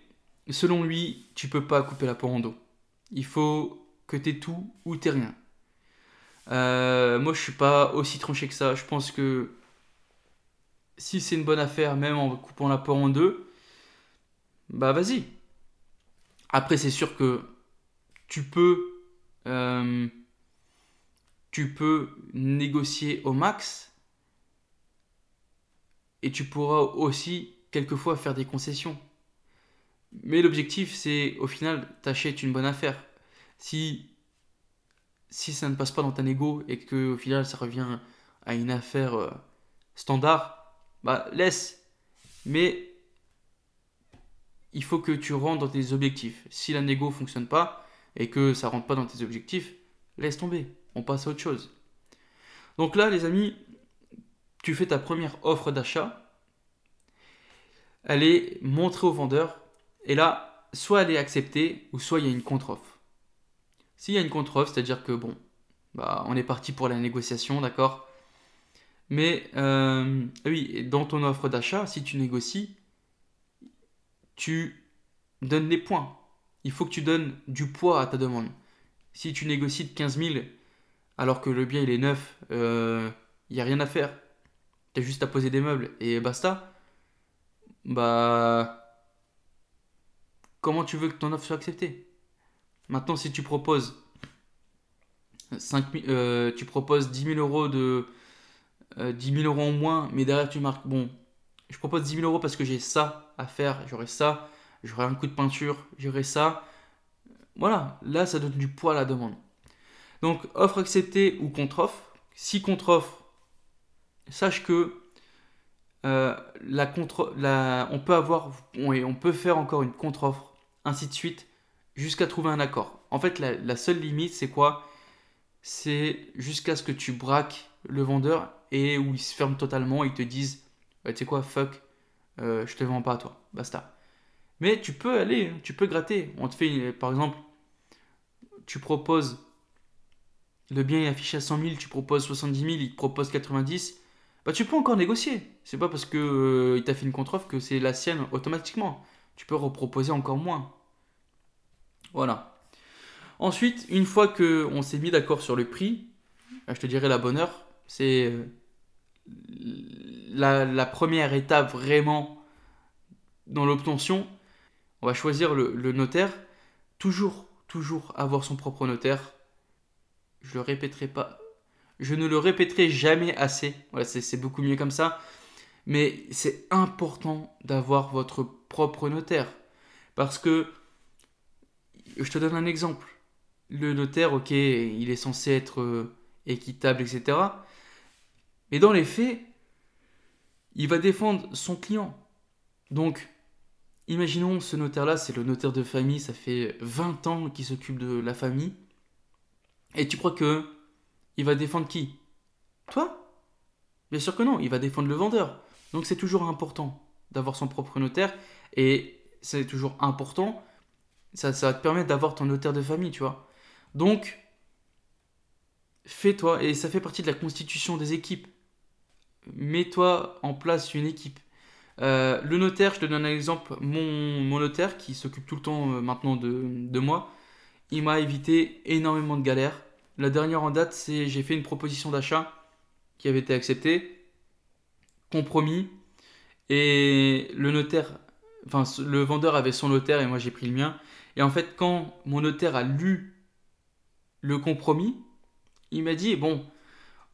selon lui, tu ne peux pas couper la poire en deux. Il faut que tu aies tout ou tu n'aies rien. Moi, je ne suis pas aussi tranché que ça. Je pense que si c'est une bonne affaire, même en coupant la poire en deux, bah vas-y. Après, c'est sûr que tu peux négocier au max et tu pourras aussi quelquefois faire des concessions. Mais l'objectif, c'est au final, t'achètes une bonne affaire. Si ça ne passe pas dans ta négo et que au final ça revient à une affaire standard, bah laisse. Mais il faut que tu rentres dans tes objectifs. Si la négo fonctionne pas et que ça rentre pas dans tes objectifs, laisse tomber. On passe à autre chose. Donc là, les amis, tu fais ta première offre d'achat. Elle est montrée au vendeur. Et là, soit elle est acceptée ou soit il y a une contre-offre. S'il y a une contre-offre, c'est-à-dire que bon, bah, on est parti pour la négociation, d'accord? Mais oui, dans ton offre d'achat, si tu négocies, tu donnes des points. Il faut que tu donnes du poids à ta demande. Si tu négocies de 15 000 alors que le bien il est neuf, il n'y a rien à faire. Tu as juste à poser des meubles et basta. Bah, comment tu veux que ton offre soit acceptée? Maintenant, si tu proposes 10 000 euros de 10 000 euros en moins, mais derrière tu marques bon, je propose 10 000 euros parce que j'ai ça à faire, j'aurai ça, j'aurai un coup de peinture, j'aurai ça. Voilà, là ça donne du poids à la demande. Donc offre acceptée ou contre-offre. Si contre-offre, sache que on peut faire encore une contre-offre, ainsi de suite, jusqu'à trouver un accord. En fait, la seule limite, c'est quoi? C'est jusqu'à ce que tu braques le vendeur et où il se ferme totalement et ils te disent « Tu sais quoi, fuck, je te vends pas à toi, basta. » Mais tu peux aller, tu peux gratter. On te fait, par exemple, tu proposes, le bien est affiché à 100 000, tu proposes 70 000, il te propose 90, bah, tu peux encore négocier. C'est pas parce qu'il t'a fait une contre-offre que c'est la sienne automatiquement. Tu peux reproposer encore moins. Voilà. Ensuite, une fois qu'on s'est mis d'accord sur le prix, là, je te dirais la bonne heure, c'est la première étape vraiment dans l'obtention. On va choisir le notaire. Toujours avoir son propre notaire. Je ne le répéterai jamais assez. Voilà, c'est beaucoup mieux comme ça. Mais c'est important d'avoir votre propre notaire. Parce que, je te donne un exemple. Le notaire, ok, il est censé être équitable, etc. Mais dans les faits, il va défendre son client. Donc, imaginons ce notaire-là, c'est le notaire de famille, ça fait 20 ans qu'il s'occupe de la famille. Et tu crois que il va défendre qui? Toi? Bien sûr que non, il va défendre le vendeur. Donc c'est toujours important d'avoir son propre notaire et c'est toujours important, ça va te permettre d'avoir ton notaire de famille, tu vois. Donc, fais-toi, et ça fait partie de la constitution des équipes, mets-toi en place une équipe. Le notaire, je te donne un exemple, mon notaire qui s'occupe tout le temps maintenant de moi, il m'a évité énormément de galères. La dernière en date, c'est j'ai fait une proposition d'achat qui avait été acceptée, compromis, et le vendeur avait son notaire et moi j'ai pris le mien. Et en fait, quand mon notaire a lu le compromis, il m'a dit bon,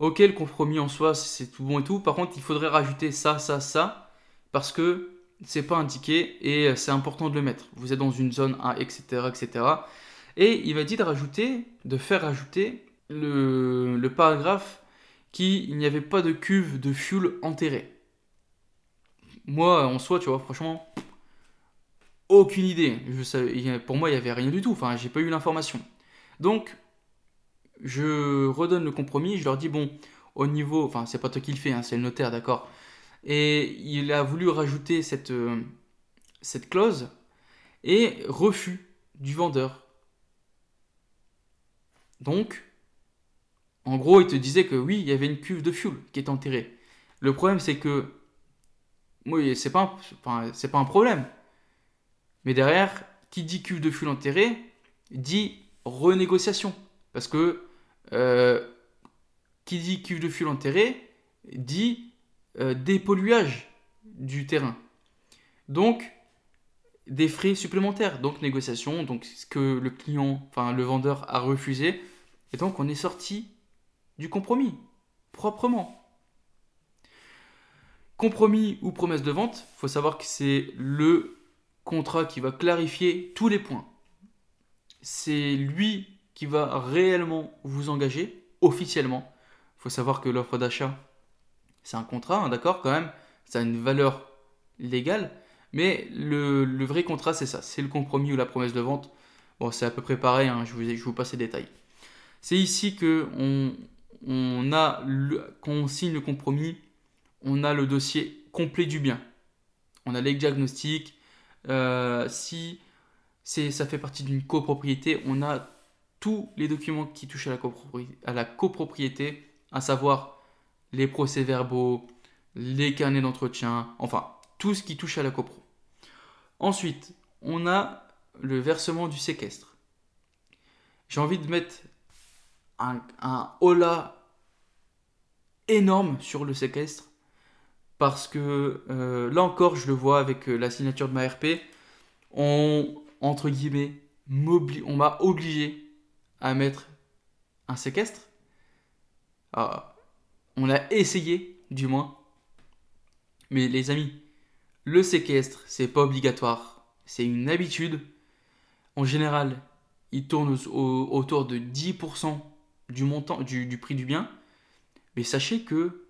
ok, le compromis en soi c'est tout bon et tout. Par contre, il faudrait rajouter ça, ça, ça, parce que c'est pas indiqué et c'est important de le mettre. Vous êtes dans une zone 1, etc., etc. Et il m'a dit de faire rajouter le paragraphe qu'il n'y avait pas de cuve de fuel enterrée. Moi, en soi, tu vois, franchement, aucune idée. Pour moi, il n'y avait rien du tout. Enfin, j'ai pas eu l'information. Donc, je redonne le compromis. Je leur dis, bon, au niveau... Enfin, c'est pas toi qui le fais, hein, c'est le notaire, d'accord. Et il a voulu rajouter cette clause et refus du vendeur. Donc, en gros, il te disait que oui, il y avait une cuve de fuel qui est enterrée. Le problème, c'est que... Oui, c'est pas un problème. Mais derrière, qui dit cuve de fuel enterrée, dit renégociation. Parce que qui dit cuve de fuel enterrée, dit dépolluage du terrain. Donc, des frais supplémentaires. Donc, négociation, donc ce que le client, enfin le vendeur a refusé. Et donc, on est sorti du compromis, proprement. Compromis ou promesse de vente, il faut savoir que c'est le contrat qui va clarifier tous les points. C'est lui qui va réellement vous engager officiellement. Il faut savoir que l'offre d'achat, c'est un contrat, hein, d'accord, quand même, ça a une valeur légale, mais le vrai contrat, c'est ça, c'est le compromis ou la promesse de vente. Bon, c'est à peu près pareil, hein, je vous passe les détails. C'est ici qu'on signe le compromis. On a le dossier complet du bien. On a les diagnostics. Ça fait partie d'une copropriété, on a tous les documents qui touchent à la copropriété, à savoir les procès-verbaux, les carnets d'entretien, enfin, tout ce qui touche à la copro. Ensuite, on a le versement du séquestre. J'ai envie de mettre un holà énorme sur le séquestre. Parce que là encore, je le vois avec la signature de ma RP, entre guillemets, on m'a obligé à mettre un séquestre. Alors, on l'a essayé, du moins. Mais les amis, le séquestre, c'est pas obligatoire, c'est une habitude. En général, il tourne autour de 10% du montant du prix du bien. Mais sachez que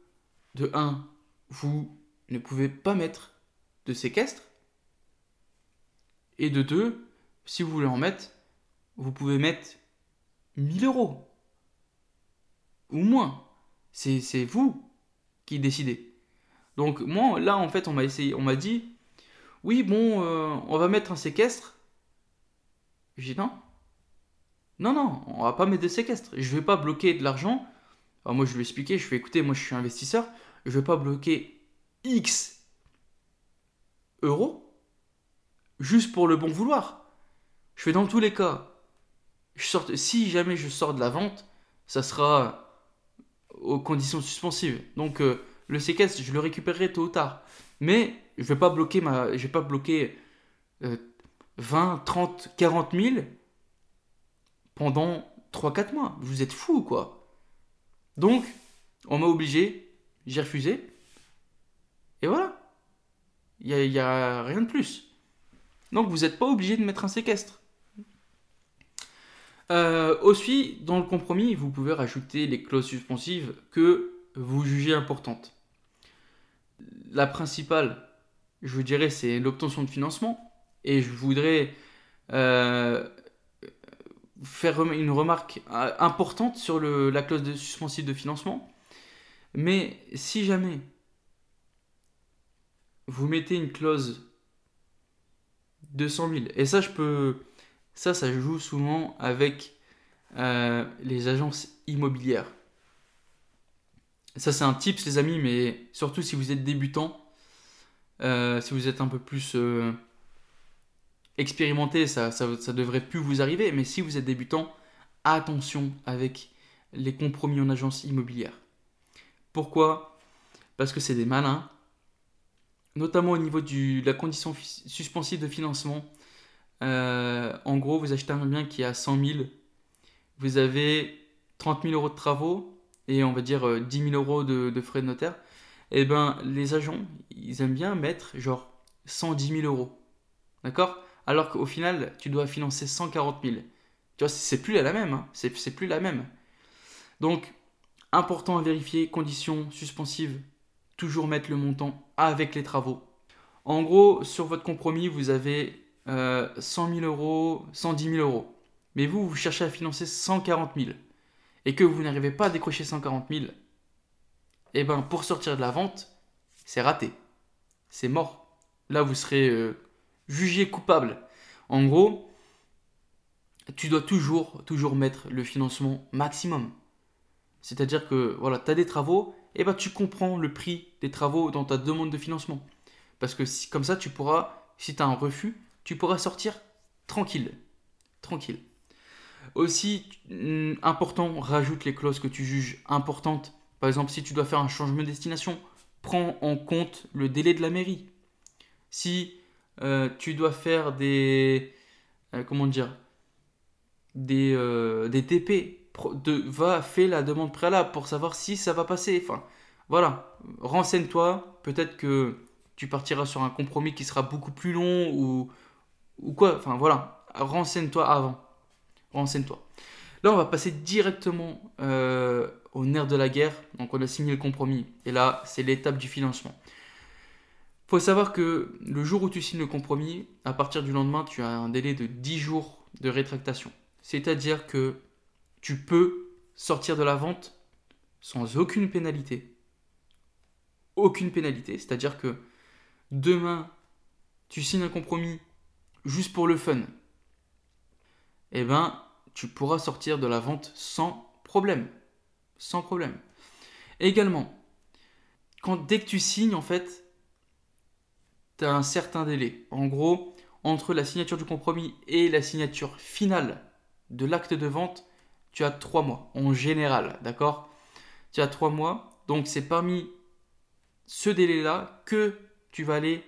de 1, vous ne pouvez pas mettre de séquestre. Et de 2, si vous voulez en mettre, vous pouvez mettre 1 000 euros. Ou moins. C'est vous qui décidez. Donc moi, là, en fait, on m'a dit, oui, bon, on va mettre un séquestre. J'ai dit non. Non, non, on va pas mettre de séquestre. Je vais pas bloquer de l'argent. Alors moi, je lui ai expliqué, je fais écouter, moi, je suis investisseur. Je ne vais pas bloquer X euros juste pour le bon vouloir. Je fais dans tous les cas, si jamais je sors de la vente, ça sera aux conditions suspensives. Donc le séquestre, je le récupérerai tôt ou tard. Mais je ne vais pas bloquer, 20, 30, 40 000 pendant 3-4 mois. Vous êtes fous, quoi. Donc, on m'a obligé. J'ai refusé. Et voilà. Il n'y a rien de plus. Donc, vous n'êtes pas obligé de mettre un séquestre. Aussi, dans le compromis, vous pouvez rajouter les clauses suspensives que vous jugez importantes. La principale, je vous dirais, c'est l'obtention de financement. Et je voudrais faire une remarque importante sur la clause suspensive de financement. Mais si jamais vous mettez une clause 200 000, et ça, ça joue souvent avec les agences immobilières. Ça, c'est un tips, les amis, mais surtout si vous êtes débutant, si vous êtes un peu plus expérimenté, ça devrait plus vous arriver. Mais si vous êtes débutant, attention avec les compromis en agence immobilière. Pourquoi ? Parce que c'est des malins, notamment au niveau de la condition suspensive de financement. En gros, vous achetez un bien qui est à 100 000, vous avez 30 000 euros de travaux et on va dire 10 000 euros de frais de notaire. Et ben, les agents, ils aiment bien mettre genre 110 000 €. D'accord? Alors qu'au final, tu dois financer 140 000. Tu vois, c'est plus la même. Hein. C'est plus la même. Donc, important à vérifier, conditions suspensives, toujours mettre le montant avec les travaux. En gros, sur votre compromis, vous avez 100 000 €, 110 000 €. Mais vous, vous cherchez à financer 140 000 et que vous n'arrivez pas à décrocher 140 000, eh ben, pour sortir de la vente, c'est raté. C'est mort. Là, vous serez jugé coupable. En gros, tu dois toujours mettre le financement maximum. C'est-à-dire que voilà, tu as des travaux, eh ben, tu comprends le prix des travaux dans ta demande de financement. Parce que si, comme ça, tu pourras, si tu as un refus, tu pourras sortir tranquille. Tranquille. Aussi, important, rajoute les clauses que tu juges importantes. Par exemple, si tu dois faire un changement de destination, prends en compte le délai de la mairie. Si tu dois faire des DP, fais la demande préalable pour savoir si ça va passer. Enfin, voilà, renseigne-toi. Peut-être que tu partiras sur un compromis qui sera beaucoup plus long ou quoi. Enfin, voilà, renseigne-toi avant. Renseigne-toi. Là, on va passer directement au nerf de la guerre. Donc, on a signé le compromis. Et là, c'est l'étape du financement. Il faut savoir que le jour où tu signes le compromis, à partir du lendemain, tu as un délai de 10 jours de rétractation. C'est-à-dire que tu peux sortir de la vente sans aucune pénalité. Aucune pénalité. C'est-à-dire que demain, tu signes un compromis juste pour le fun. Eh ben, tu pourras sortir de la vente sans problème. Sans problème. Également, dès que tu signes, en fait, tu as un certain délai. En gros, entre la signature du compromis et la signature finale de l'acte de vente, tu as 3 mois en général. D'accord? Tu as 3 mois. Donc, c'est parmi ce délai-là que tu vas aller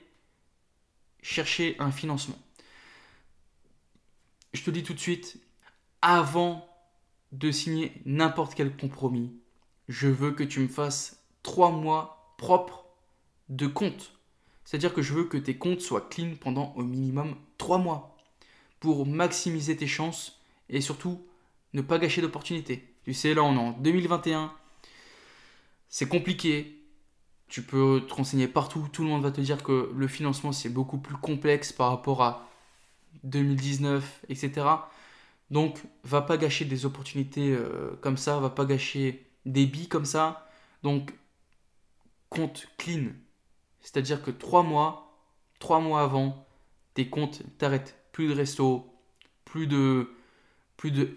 chercher un financement. Je te dis tout de suite, avant de signer n'importe quel compromis, je veux que tu me fasses 3 mois propres de compte. C'est-à-dire que je veux que tes comptes soient clean pendant au minimum 3 mois pour maximiser tes chances et surtout ne pas gâcher d'opportunités. Tu sais, là on est en 2021, c'est compliqué. Tu peux te renseigner partout, tout le monde va te dire que le financement c'est beaucoup plus complexe par rapport à 2019, etc. Donc, va pas gâcher des opportunités comme ça, va pas gâcher des billes comme ça. Donc, compte clean. C'est-à-dire que 3 mois avant, tes comptes t'arrêtent. Plus de resto, plus de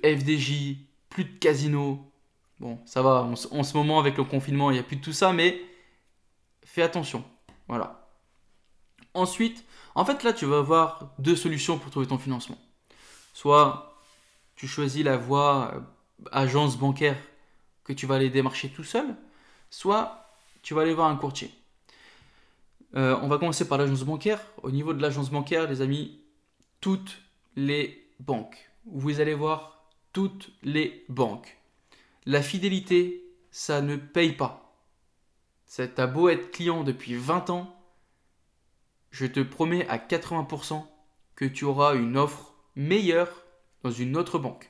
FDJ, plus de casino. Bon, ça va, en ce moment avec le confinement, il n'y a plus de tout ça, mais fais attention. Voilà. Ensuite, en fait, là, tu vas avoir 2 solutions pour trouver ton financement. Soit tu choisis la voie agence bancaire que tu vas aller démarcher tout seul, soit tu vas aller voir un courtier. On va commencer par l'agence bancaire. Au niveau de l'agence bancaire, les amis, toutes les banques. Vous allez voir toutes les banques. La fidélité, ça ne paye pas. T'as beau être client depuis 20 ans, je te promets à 80% que tu auras une offre meilleure dans une autre banque.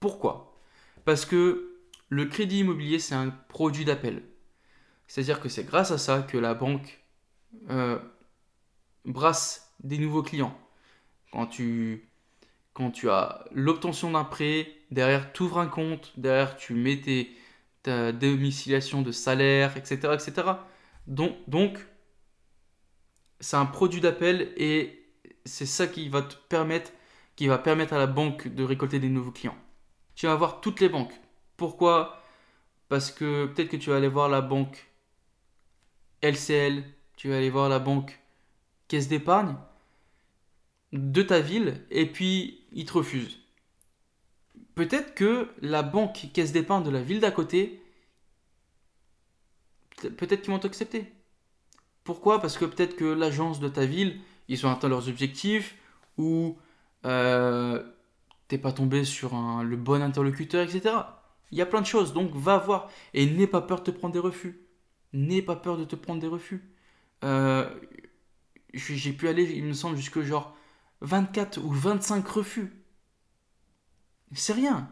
Pourquoi? Parce que le crédit immobilier, c'est un produit d'appel. C'est-à-dire que c'est grâce à ça que la banque brasse des nouveaux clients. Quand tu as l'obtention d'un prêt, derrière tu ouvres un compte, derrière tu mets ta domiciliation de salaire, etc. etc. Donc c'est un produit d'appel et c'est ça qui va permettre à la banque de récolter des nouveaux clients. Tu vas avoir toutes les banques. Pourquoi? Parce que peut-être que tu vas aller voir la banque LCL, tu vas aller voir la banque Caisse d'épargne de ta ville et puis ils te refusent. Peut-être que la banque Caisse d'épargne de la ville d'à côté, peut-être qu'ils vont t'accepter. Pourquoi? Parce que peut-être que l'agence de ta ville, ils ont atteint leurs objectifs ou t'es pas tombé sur le bon interlocuteur, etc. Il y a plein de choses, donc va voir. Et n'aie pas peur de te prendre des refus. N'aie pas peur de te prendre des refus. j'ai pu aller, il me semble, jusque genre 24 ou 25 refus. C'est rien.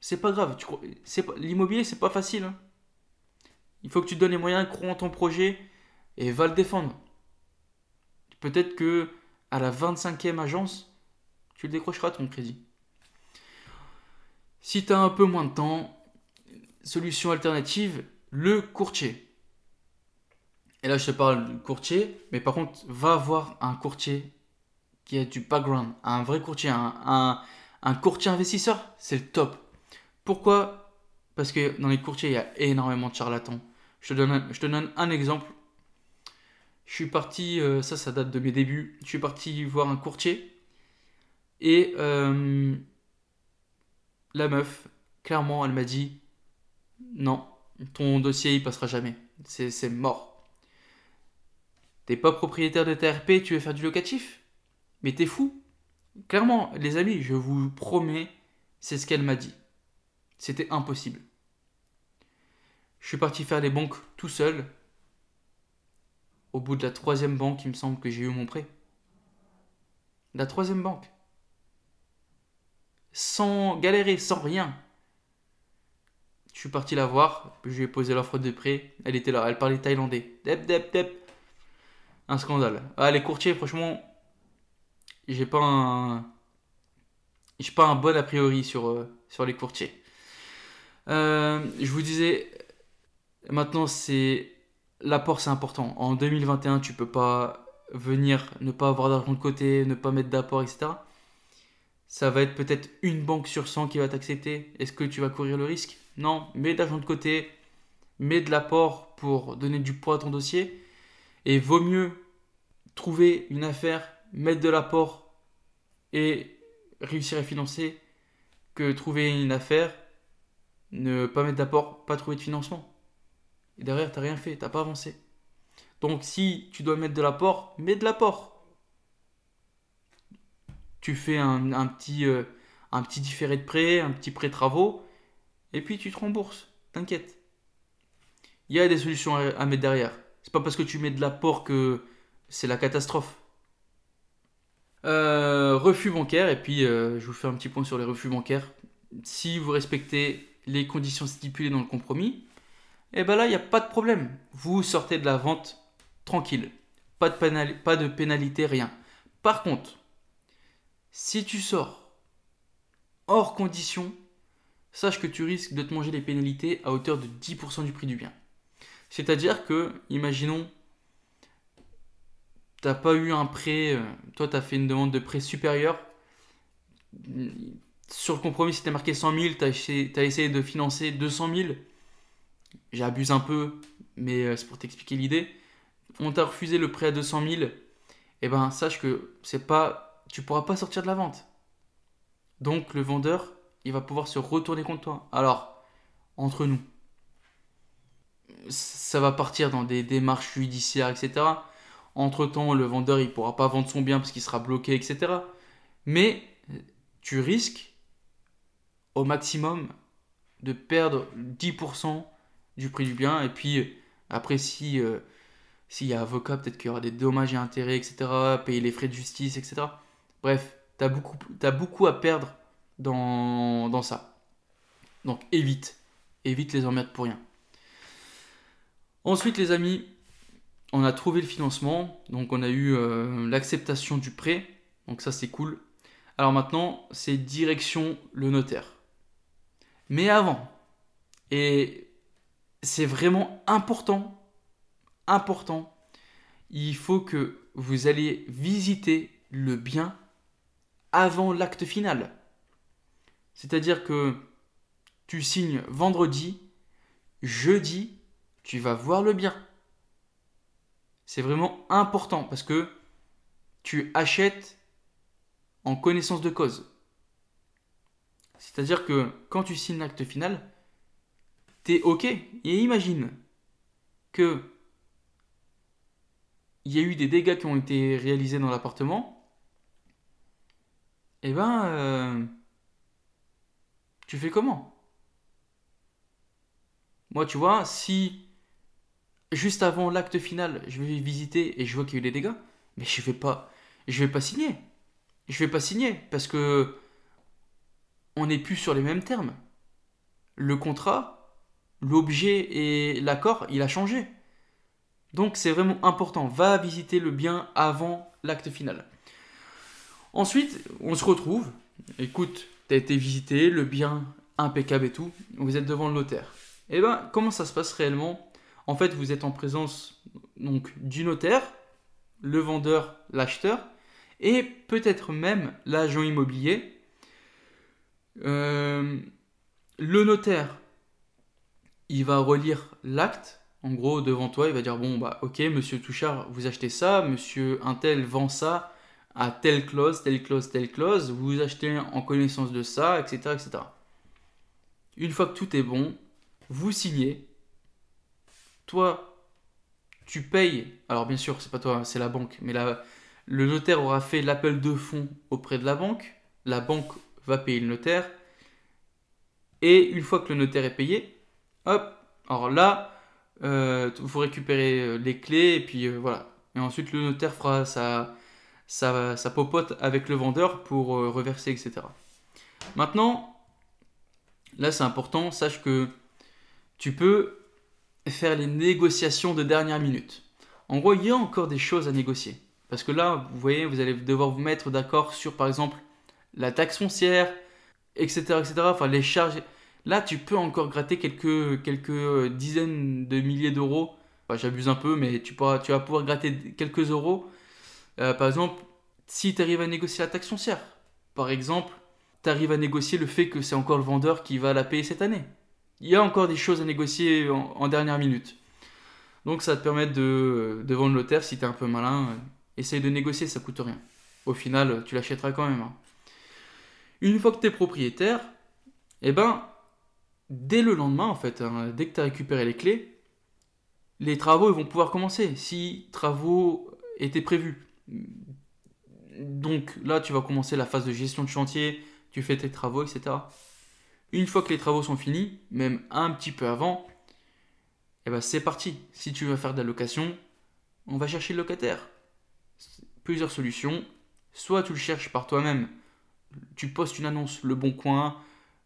C'est pas grave. L'immobilier, c'est pas facile. Hein. Il faut que tu te donnes les moyens, crois en ton projet et va le défendre. Peut-être que à la 25e agence, tu le décrocheras ton crédit. Si tu as un peu moins de temps, solution alternative, le courtier. Et là, je te parle de courtier, mais par contre, va voir un courtier qui a du background, un vrai courtier, un courtier investisseur, c'est le top. Pourquoi ? Parce que dans les courtiers, il y a énormément de charlatans. Je te donne un exemple. Je suis parti, ça date de mes débuts, je suis parti voir un courtier et la meuf, clairement, elle m'a dit « Non, ton dossier, il passera jamais. C'est mort. T'es pas propriétaire de ta RP, tu veux faire du locatif ? Mais t'es fou !» Clairement, les amis, je vous promets, c'est ce qu'elle m'a dit. C'était impossible. Je suis parti faire les banques tout seul. Au bout de la 3e banque, il me semble que j'ai eu mon prêt. La 3e banque. Sans galérer, sans rien. Je suis parti la voir, je lui ai posé l'offre de prêt. Elle était là, elle parlait thaïlandais. Dep. Un scandale. Ah, les courtiers, franchement... J'ai pas un bon a priori sur les courtiers. Je vous disais, maintenant c'est l'apport, c'est important. En 2021, tu peux pas venir ne pas avoir d'argent de côté, ne pas mettre d'apport, etc. Ça va être peut-être une banque sur 100 qui va t'accepter. Est-ce que tu vas courir le risque ? Non, mets de l'argent de côté, mets de l'apport pour donner du poids à ton dossier. Et vaut mieux trouver une affaire, mettre de l'apport et réussir à financer que trouver une affaire, ne pas mettre d'apport, pas trouver de financement. Et derrière, tu n'as rien fait, tu n'as pas avancé. Donc si tu dois mettre de l'apport, mets de l'apport. Tu fais un petit différé de prêt, un petit prêt travaux et puis tu te rembourses, t'inquiète. Il y a des solutions à mettre derrière. C'est pas parce que tu mets de l'apport que c'est la catastrophe. Refus bancaire, et puis je vous fais un petit point sur les refus bancaires. Si vous respectez les conditions stipulées dans le compromis, et ben là il n'y a pas de problème, vous sortez de la vente tranquille, pas de pénalité, rien. Par contre, si tu sors hors condition, sache que tu risques de te manger les pénalités à hauteur de 10% du prix du bien. C'est à dire que, imaginons, t'as pas eu un prêt, toi t'as fait une demande de prêt supérieure. Sur le compromis, c'était marqué 100 000, t'as essayé de financer 200 000. J'abuse un peu, mais c'est pour t'expliquer l'idée. On t'a refusé le prêt à 200 000. Eh ben, sache que c'est pas, tu pourras pas sortir de la vente. Donc le vendeur, il va pouvoir se retourner contre toi. Alors, entre nous, ça va partir dans des démarches judiciaires, etc. Entre-temps, le vendeur, il ne pourra pas vendre son bien parce qu'il sera bloqué, etc. Mais tu risques au maximum de perdre 10% du prix du bien. Et puis après, s'il y a avocat, peut-être qu'il y aura des dommages et intérêts, etc. Payer les frais de justice, etc. Bref, tu as beaucoup à perdre dans ça. Donc évite les emmerdes pour rien. Ensuite, les amis... On a trouvé le financement, donc on a eu l'acceptation du prêt, donc ça c'est cool. Alors maintenant, c'est direction le notaire. Mais avant, et c'est vraiment important, il faut que vous alliez visiter le bien avant l'acte final. C'est-à-dire que tu signes vendredi, jeudi, tu vas voir le bien. C'est vraiment important parce que tu achètes en connaissance de cause. C'est-à-dire que quand tu signes l'acte final, t'es OK. Et imagine qu'il y a eu des dégâts qui ont été réalisés dans l'appartement. Eh ben, tu fais comment ? Moi, tu vois, si... Juste avant l'acte final, je vais visiter et je vois qu'il y a eu des dégâts. mais je vais pas signer. Je vais pas signer parce que on n'est plus sur les mêmes termes. Le contrat, l'objet et l'accord, il a changé. Donc c'est vraiment important. Va visiter le bien avant l'acte final. Ensuite, on se retrouve. Écoute, t'as été visité, le bien impeccable et tout. Vous êtes devant le notaire. Et ben, comment ça se passe réellement? En fait, vous êtes en présence donc du notaire, le vendeur, l'acheteur et peut-être même l'agent immobilier. Le notaire, il va relire l'acte. En gros, devant toi, il va dire bon bah ok, monsieur Touchard, vous achetez ça, monsieur Intel vend ça à telle clause, telle clause, telle clause. Vous, vous achetez en connaissance de ça, etc., etc. Une fois que tout est bon, vous signez. Toi, tu payes. Alors bien sûr, c'est pas toi, c'est la banque. Mais le notaire aura fait l'appel de fonds auprès de la banque. La banque va payer le notaire. Et une fois que le notaire est payé, hop. Alors là, vous récupérez les clés et puis voilà. Et ensuite, le notaire fera sa popote avec le vendeur pour reverser, etc. Maintenant, là c'est important, sache que tu peux faire les négociations de dernière minute. En gros, il y a encore des choses à négocier. Parce que là, vous voyez, vous allez devoir vous mettre d'accord sur, par exemple, la taxe foncière, etc., etc. Enfin, les charges. Là, tu peux encore gratter quelques dizaines de milliers d'euros. Enfin, j'abuse un peu, mais tu vas pouvoir gratter quelques euros. Par exemple, si tu arrives à négocier la taxe foncière, par exemple, tu arrives à négocier le fait que c'est encore le vendeur qui va la payer cette année. Il y a encore des choses à négocier en dernière minute. Donc ça va te permettre de vendre le terre si tu es un peu malin. Essaye de négocier, ça ne coûte rien. Au final, tu l'achèteras quand même. Une fois que tu es propriétaire, eh ben, dès le lendemain, en fait, hein, dès que tu as récupéré les clés, les travaux ils vont pouvoir commencer. Si travaux étaient prévus. Donc là, tu vas commencer la phase de gestion de chantier, tu fais tes travaux, etc. Une fois que les travaux sont finis, même un petit peu avant, eh ben c'est parti. Si tu veux faire de la location, on va chercher le locataire. Plusieurs solutions. Soit tu le cherches par toi-même, tu postes une annonce, Le Bon Coin,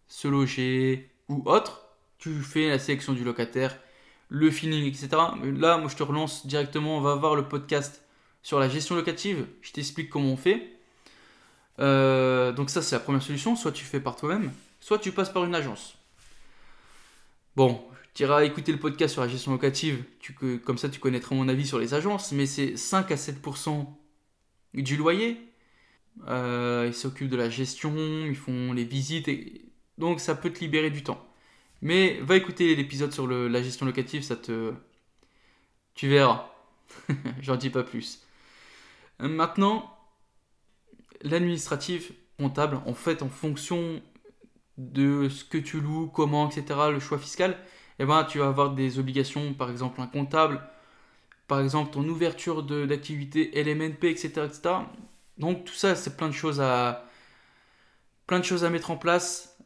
Se Loger ou autre. Tu fais la sélection du locataire, le feeling, etc. Là, moi je te relance directement, on va voir le podcast sur la gestion locative. Je t'explique comment on fait. Donc ça, c'est la première solution. Soit tu fais par toi-même, soit tu passes par une agence. Bon, tu iras écouter le podcast sur la gestion locative, comme ça tu connaîtras mon avis sur les agences, mais c'est 5 à 7% du loyer. Ils s'occupent de la gestion, ils font les visites, donc ça peut te libérer du temps. Mais va écouter l'épisode sur la gestion locative, tu verras. J'en dis pas plus. Maintenant, l'administratif comptable, en fait, en fonction de ce que tu loues, comment, etc., le choix fiscal, eh ben, tu vas avoir des obligations, par exemple un comptable, par exemple ton ouverture d'activité LMNP, etc., etc. Donc tout ça, c'est plein de choses à mettre en place,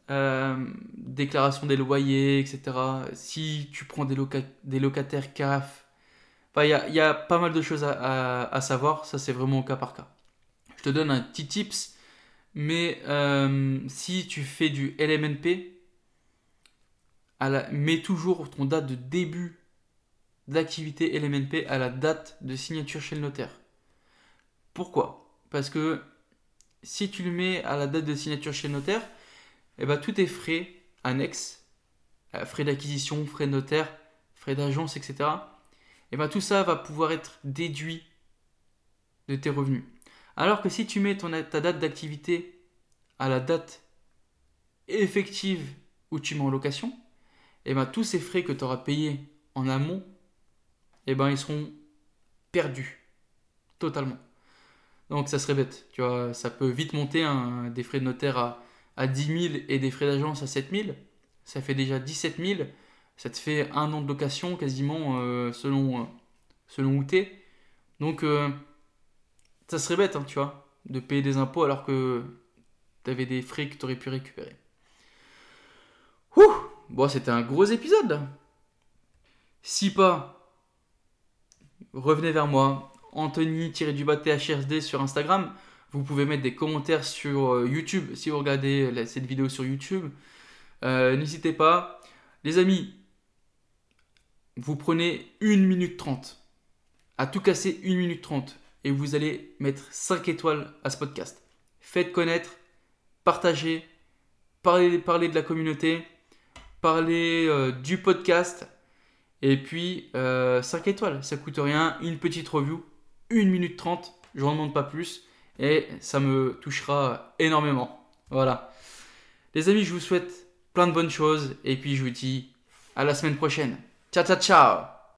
déclaration des loyers, etc. Si tu prends des locataires CAF, enfin, y a pas mal de choses à savoir, ça c'est vraiment au cas par cas. Je te donne un petit tips. Mais si tu fais du LMNP, mets toujours ton date de début d'activité LMNP à la date de signature chez le notaire. Pourquoi? Parce que si tu le mets à la date de signature chez le notaire, eh ben, tous tes frais annexes, frais d'acquisition, frais de notaire, frais d'agence, etc., eh ben, tout ça va pouvoir être déduit de tes revenus. Alors que si tu mets ta date d'activité à la date effective où tu mets en location, eh ben, tous ces frais que tu auras payés en amont, eh ben, ils seront perdus totalement. Donc ça serait bête. Tu vois, ça peut vite monter des frais de notaire à 10 000 et des frais d'agence à 7 000. Ça fait déjà 17 000. Ça te fait un an de location quasiment selon où tu es. Donc... ça serait bête, hein, tu vois, de payer des impôts alors que tu avais des frais que tu aurais pu récupérer. Ouh, bon, c'était un gros épisode. Si pas, revenez vers moi. Anthony_THRD sur Instagram. Vous pouvez mettre des commentaires sur YouTube si vous regardez cette vidéo sur YouTube. N'hésitez pas. Les amis, vous prenez 1 minute 30. À tout casser, 1 minute 30. Et vous allez mettre 5 étoiles à ce podcast. Faites connaître, partagez, parlez de la communauté, parlez du podcast. Et puis, 5 étoiles, ça coûte rien. Une petite review, 1 minute 30. Je n'en demande pas plus. Et ça me touchera énormément. Voilà. Les amis, je vous souhaite plein de bonnes choses. Et puis, je vous dis à la semaine prochaine. Ciao, ciao, ciao!